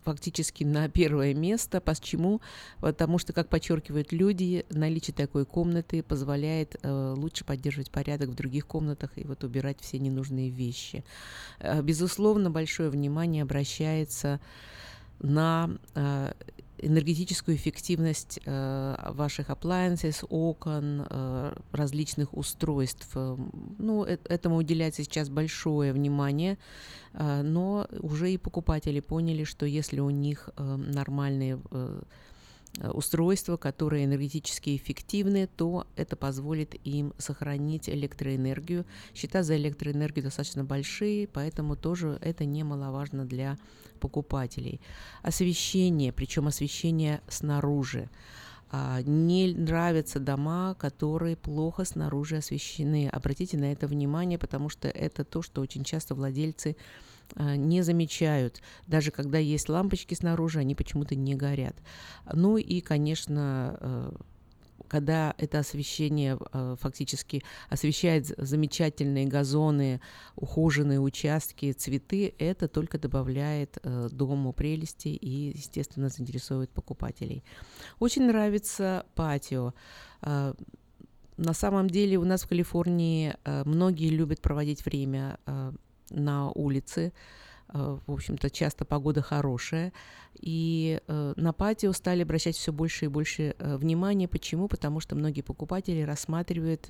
фактически на первое место. Почему? Потому что, как подчеркивают люди, наличие такой комнаты позволяет э, лучше поддерживать порядок в других комнатах и вот убирать все ненужные вещи. Э, безусловно, большое внимание обращается на э, энергетическую эффективность э, ваших appliances, окон, э, различных устройств. Ну, э- этому уделяется сейчас большое внимание, э, но уже и покупатели поняли, что если у них э, нормальные э, устройства, которые энергетически эффективны, то это позволит им сохранить электроэнергию. Счета за электроэнергию достаточно большие, поэтому тоже это немаловажно для покупателей. Освещение, причем освещение снаружи. Не нравятся дома, которые плохо снаружи освещены. Обратите на это внимание, потому что это то, что очень часто владельцы не замечают. Даже когда есть лампочки снаружи, они почему-то не горят. Ну и, конечно, когда это освещение фактически освещает замечательные газоны, ухоженные участки, цветы, это только добавляет дому прелести и, естественно, заинтересует покупателей. Очень нравится патио. На самом деле у нас в Калифорнии многие любят проводить время на улице. В общем-то, часто погода хорошая. И на патио стали обращать все больше и больше внимания. Почему? Потому что многие покупатели рассматривают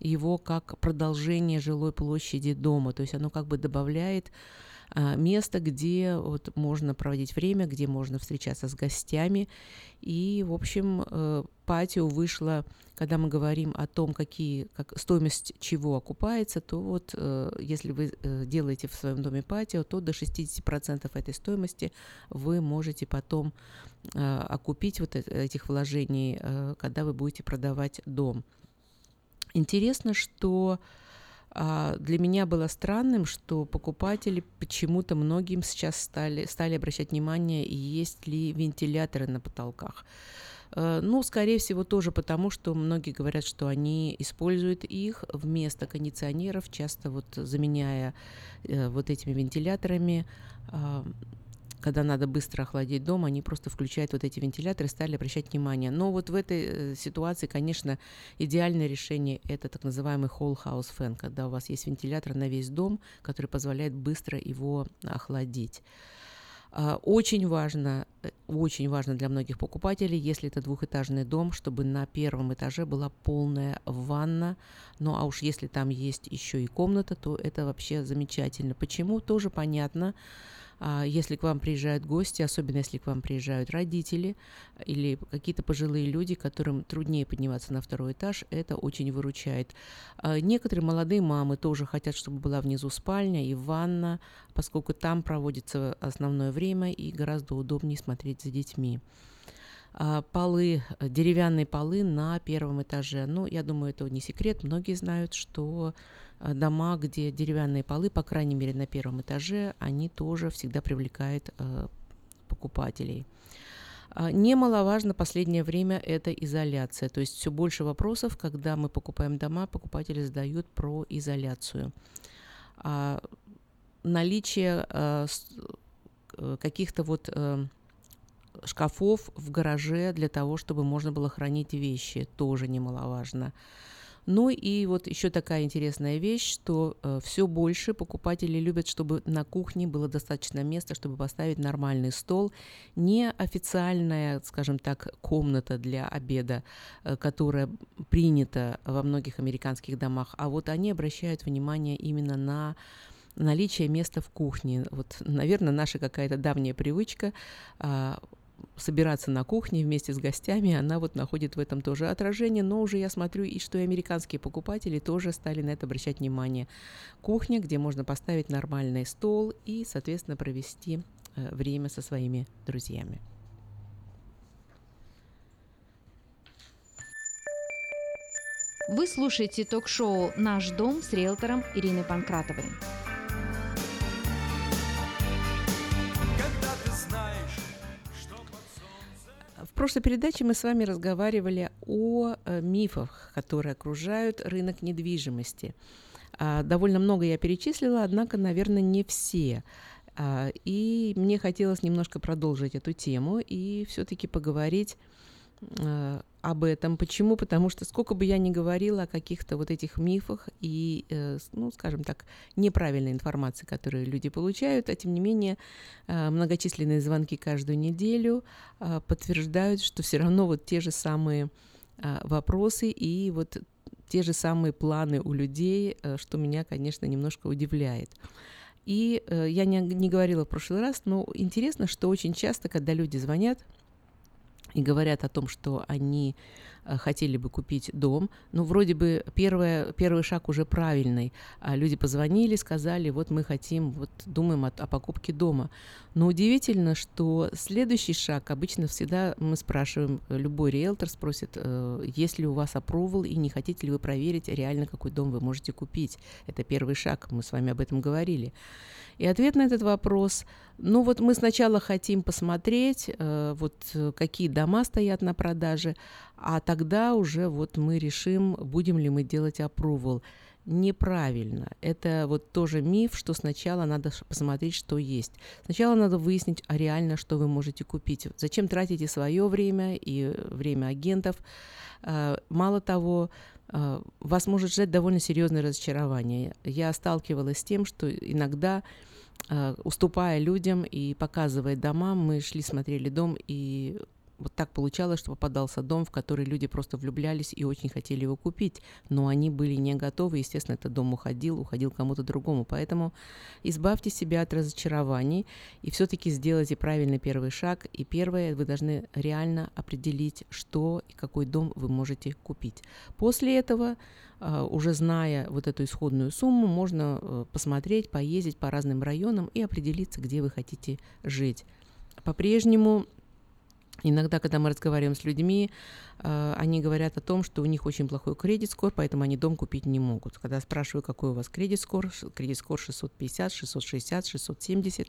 его как продолжение жилой площади дома. То есть оно как бы добавляет место, где вот можно проводить время, где можно встречаться с гостями. И, в общем, патио вышло, когда мы говорим о том, какие, как, стоимость чего окупается, то вот если вы делаете в своем доме патио, то до шестьдесят процентов этой стоимости вы можете потом окупить вот этих вложений, когда вы будете продавать дом. Интересно, что для меня было странным, что покупатели почему-то многим сейчас стали, стали обращать внимание, есть ли вентиляторы на потолках. Ну, скорее всего, тоже потому, что многие говорят, что они используют их вместо кондиционеров, часто вот заменяя вот этими вентиляторами. Когда надо быстро охладить дом, они просто включают вот эти вентиляторы, стали обращать внимание. Но вот в этой ситуации, конечно, идеальное решение – это так называемый whole house fan, когда у вас есть вентилятор на весь дом, который позволяет быстро его охладить. Очень важно, очень важно для многих покупателей, если это двухэтажный дом, чтобы на первом этаже была полная ванна. Ну а уж если там есть еще и комната, то это вообще замечательно. Почему? Тоже понятно. Если к вам приезжают гости, особенно если к вам приезжают родители или какие-то пожилые люди, которым труднее подниматься на второй этаж, это очень выручает. Некоторые молодые мамы тоже хотят, чтобы была внизу спальня и ванна, поскольку там проводится основное время и гораздо удобнее смотреть за детьми. полы, деревянные полы на первом этаже. Ну, я думаю, это не секрет. Многие знают, что дома, где деревянные полы, по крайней мере, на первом этаже, они тоже всегда привлекают покупателей. Немаловажно в последнее время это изоляция. То есть все больше вопросов, когда мы покупаем дома, покупатели задают про изоляцию. Наличие каких-то вот шкафов в гараже для того, чтобы можно было хранить вещи, тоже немаловажно. Ну и вот еще такая интересная вещь, что все больше покупатели любят, чтобы на кухне было достаточно места, чтобы поставить нормальный стол, не официальная, скажем так, комната для обеда, которая принята во многих американских домах, а вот они обращают внимание именно на наличие места в кухне. Вот, наверное, наша какая-то давняя привычка а, собираться на кухне вместе с гостями, она вот находит в этом тоже отражение, но уже я смотрю, и что и американские покупатели тоже стали на это обращать внимание. Кухня, где можно поставить нормальный стол и, соответственно, провести а, время со своими друзьями. Вы слушаете ток-шоу «Наш дом» с риэлтором Ириной Панкратовой. В прошлой передаче мы с вами разговаривали о мифах, которые окружают рынок недвижимости. Довольно много я перечислила, однако, наверное, не все. И мне хотелось немножко продолжить эту тему и все-таки поговорить об этом. Почему? Потому что сколько бы я ни говорила о каких-то вот этих мифах и, ну, скажем так, неправильной информации, которую люди получают, а тем не менее многочисленные звонки каждую неделю подтверждают, что все равно вот те же самые вопросы и вот те же самые планы у людей, что меня, конечно, немножко удивляет. И я не, не говорила в прошлый раз, но интересно, что очень часто, когда люди звонят и говорят о том, что они хотели бы купить дом. Ну, вроде бы первое, первый шаг уже правильный. Люди позвонили, сказали, вот мы хотим, вот думаем о, о покупке дома. Но удивительно, что следующий шаг, обычно всегда мы спрашиваем, любой риэлтор спросит, есть ли у вас аппровал и не хотите ли вы проверить реально, какой дом вы можете купить. Это первый шаг, мы с вами об этом говорили. И ответ на этот вопрос, ну вот мы сначала хотим посмотреть, вот какие дома стоят на продаже, а тогда уже вот мы решим, будем ли мы делать аппровал. Неправильно. Это вот тоже миф, что сначала надо посмотреть, что есть. Сначала надо выяснить, а реально, что вы можете купить. Зачем тратите свое время и время агентов? Мало того, вас может ждать довольно серьезное разочарование. Я сталкивалась с тем, что иногда, уступая людям и показывая дома, мы шли, смотрели дом, и вот так получалось, что попадался дом, в который люди просто влюблялись и очень хотели его купить, но они были не готовы, естественно, этот дом уходил, уходил кому-то другому, поэтому избавьте себя от разочарований и все-таки сделайте правильный первый шаг, и первое, вы должны реально определить, что и какой дом вы можете купить. После этого, уже зная вот эту исходную сумму, можно посмотреть, поездить по разным районам и определиться, где вы хотите жить. По-прежнему иногда, когда мы разговариваем с людьми, они говорят о том, что у них очень плохой кредит-скор, поэтому они дом купить не могут. Когда спрашиваю, какой у вас кредит-скор, кредит-скор шестьсот пятьдесят, шестьсот шестьдесят, шестьсот семьдесят,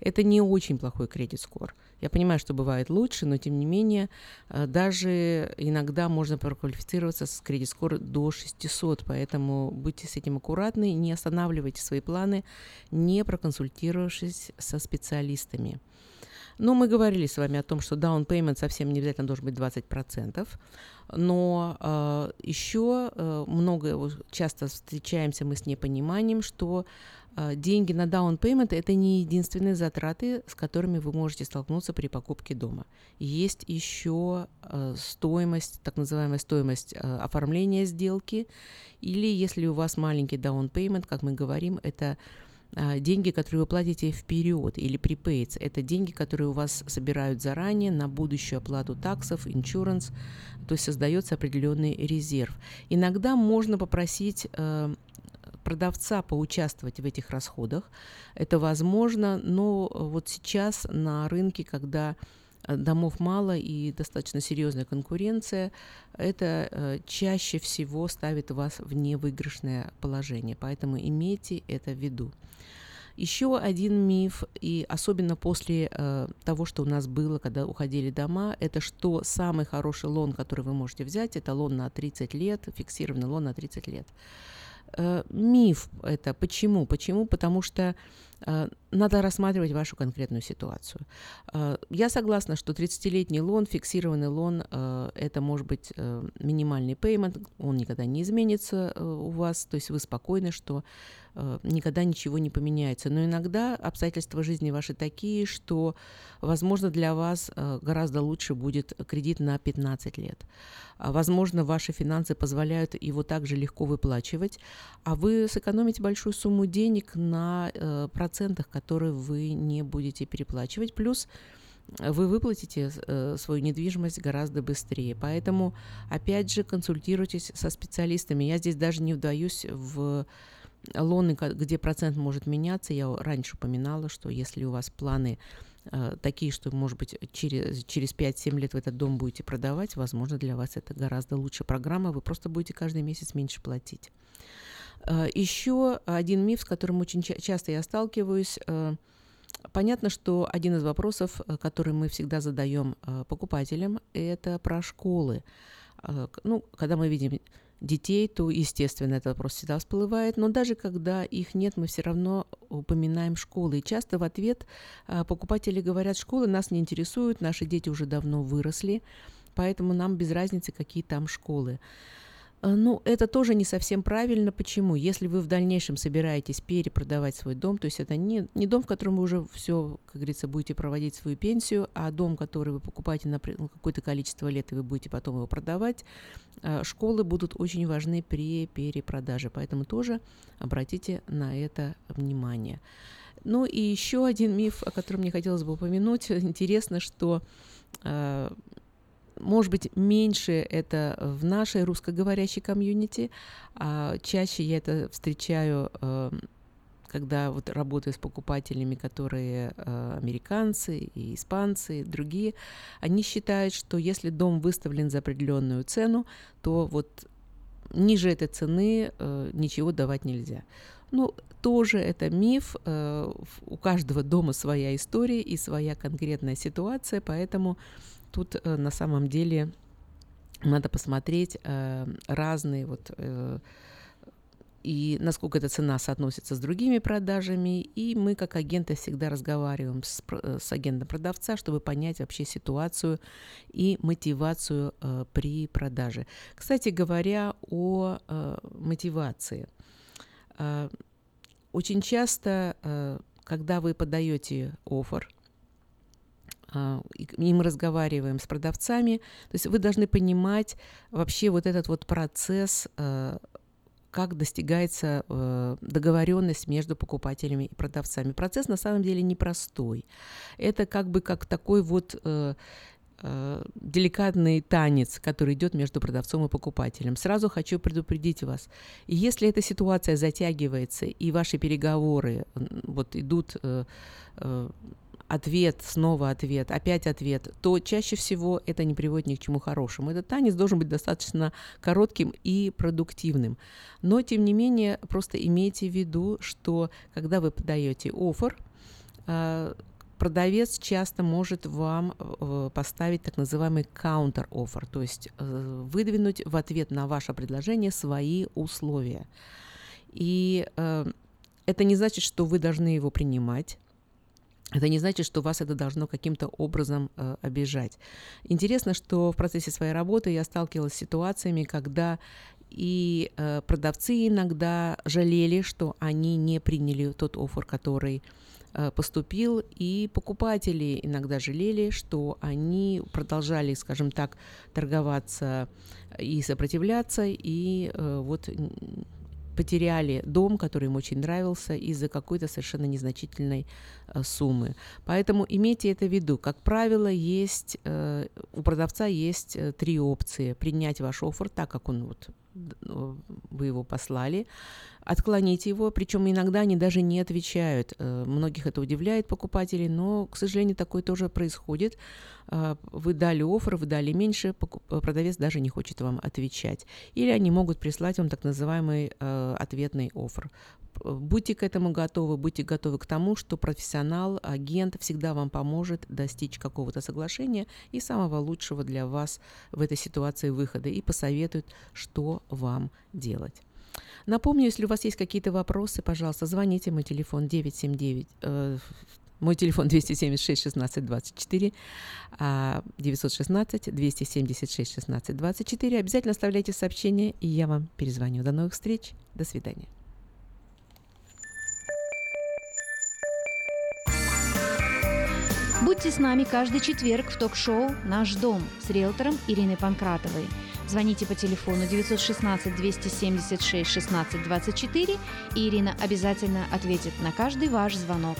это не очень плохой кредит-скор. Я понимаю, что бывает лучше, но тем не менее, даже иногда можно проквалифицироваться с кредит-скор до шестьсот, поэтому будьте с этим аккуратны, не останавливайте свои планы, не проконсультировавшись со специалистами. Но мы говорили с вами о том, что down payment совсем не обязательно должен быть двадцать процентов, но э, еще э, много, часто встречаемся мы с непониманием, что э, деньги на down payment – это не единственные затраты, с которыми вы можете столкнуться при покупке дома. Есть еще э, стоимость, так называемая стоимость э, оформления сделки, или если у вас маленький down payment, как мы говорим, это деньги, которые вы платите вперед, или prepaid, это деньги, которые у вас собирают заранее на будущую оплату таксов, insurance, то есть создается определенный резерв. Иногда можно попросить э, продавца поучаствовать в этих расходах, это возможно, но вот сейчас на рынке, когда домов мало и достаточно серьезная конкуренция, это чаще всего ставит вас в невыигрышное положение, поэтому имейте это в виду. Еще один миф, и особенно после э, того, что у нас было, когда уходили дома, это что самый хороший лон, который вы можете взять, это лон на тридцать лет, фиксированный лон на тридцать лет. Э, миф это. Почему? Почему? Потому что э, надо рассматривать вашу конкретную ситуацию. Э, я согласна, что тридцатилетний лон, фиксированный лон, э, это может быть э, минимальный пеймент, он никогда не изменится э, у вас, то есть вы спокойны, что никогда ничего не поменяется. Но иногда обстоятельства жизни ваши такие, что, возможно, для вас гораздо лучше будет кредит на пятнадцать лет. Возможно, ваши финансы позволяют его также легко выплачивать, а вы сэкономите большую сумму денег на процентах, которые вы не будете переплачивать. Плюс вы выплатите свою недвижимость гораздо быстрее. Поэтому, опять же, консультируйтесь со специалистами. Я здесь даже не вдаюсь в лоны, где процент может меняться. Я раньше упоминала, что если у вас планы э, такие, что, может быть, через, через пять-семь лет вы этот дом будете продавать, возможно, для вас это гораздо лучшая программа, вы просто будете каждый месяц меньше платить. Э, еще один миф, с которым очень ча- часто я сталкиваюсь. Э, понятно, что один из вопросов, который мы всегда задаем э, покупателям, это про школы. Э, ну, когда мы видим детей, то, естественно, этот вопрос всегда всплывает, но даже когда их нет, мы все равно упоминаем школы. И часто в ответ покупатели говорят: школы нас не интересуют, наши дети уже давно выросли, поэтому нам без разницы, какие там школы. Ну, это тоже не совсем правильно. Почему? Если вы в дальнейшем собираетесь перепродавать свой дом, то есть это не, не дом, в котором вы уже все, как говорится, будете проводить свою пенсию, а дом, который вы покупаете на какое-то количество лет, и вы будете потом его продавать, школы будут очень важны при перепродаже. Поэтому тоже обратите на это внимание. Ну и еще один миф, о котором мне хотелось бы упомянуть. Интересно, что... Может быть, меньше это в нашей русскоговорящей комьюнити. А чаще я это встречаю, когда вот работаю с покупателями, которые американцы и испанцы, и другие. Они считают, что если дом выставлен за определенную цену, то вот ниже этой цены ничего давать нельзя. Ну, тоже это миф. У каждого дома своя история и своя конкретная ситуация, поэтому... Тут э, на самом деле надо посмотреть э, разные, вот, э, и насколько эта цена соотносится с другими продажами. И мы, как агенты, всегда разговариваем с, с агентом продавца, чтобы понять вообще ситуацию и мотивацию э, при продаже. Кстати говоря, о э, мотивации. Э, очень часто, э, когда вы подаете оффер, и мы разговариваем с продавцами, то есть вы должны понимать вообще вот этот вот процесс, как достигается договоренность между покупателями и продавцами. Процесс на самом деле непростой. Это как бы как такой вот деликатный танец, который идет между продавцом и покупателем. Сразу хочу предупредить вас. Если эта ситуация затягивается, и ваши переговоры вот идут... Ответ, снова ответ, опять ответ, то чаще всего это не приводит ни к чему хорошему. Этот танец должен быть достаточно коротким и продуктивным. Но, тем не менее, просто имейте в виду, что когда вы подаете оффер, продавец часто может вам поставить так называемый counter-offer, то есть выдвинуть в ответ на ваше предложение свои условия. И это не значит, что вы должны его принимать. Это не значит, что вас это должно каким-то образом э, обижать. Интересно, что в процессе своей работы я сталкивалась с ситуациями, когда и э, продавцы иногда жалели, что они не приняли тот оффер, который э, поступил, и покупатели иногда жалели, что они продолжали, скажем так, торговаться и сопротивляться, и э, вот... потеряли дом, который им очень нравился, из-за какой-то совершенно незначительной э, суммы. Поэтому имейте это в виду. Как правило, есть, э, у продавца есть э, три опции. Принять ваш оффер так, как он, вот, вы его послали, отклонить его, причем иногда они даже не отвечают. Многих это удивляет, покупателей, но, к сожалению, такое тоже происходит. Вы дали оффер, вы дали меньше, продавец даже не хочет вам отвечать. Или они могут прислать вам так называемый ответный оффер. Будьте к этому готовы, будьте готовы к тому, что профессионал, агент всегда вам поможет достичь какого-то соглашения и самого лучшего для вас в этой ситуации выхода и посоветует, что вам делать. Напомню, если у вас есть какие-то вопросы, пожалуйста, звоните, мой телефон девять семь девять, э, мой телефон двести семьдесят шесть шестнадцать двадцать четыре, девятьсот шестнадцать двести семьдесят шесть шестнадцать двадцать четыре. Обязательно оставляйте сообщение, и я вам перезвоню. До новых встреч, до свидания. Будьте с нами каждый четверг в ток-шоу «Наш дом» с риэлтором Ириной Панкратовой. Звоните по телефону девятьсот шестнадцать двести семьдесят шесть шестнадцать двадцать четыре, и Ирина обязательно ответит на каждый ваш звонок.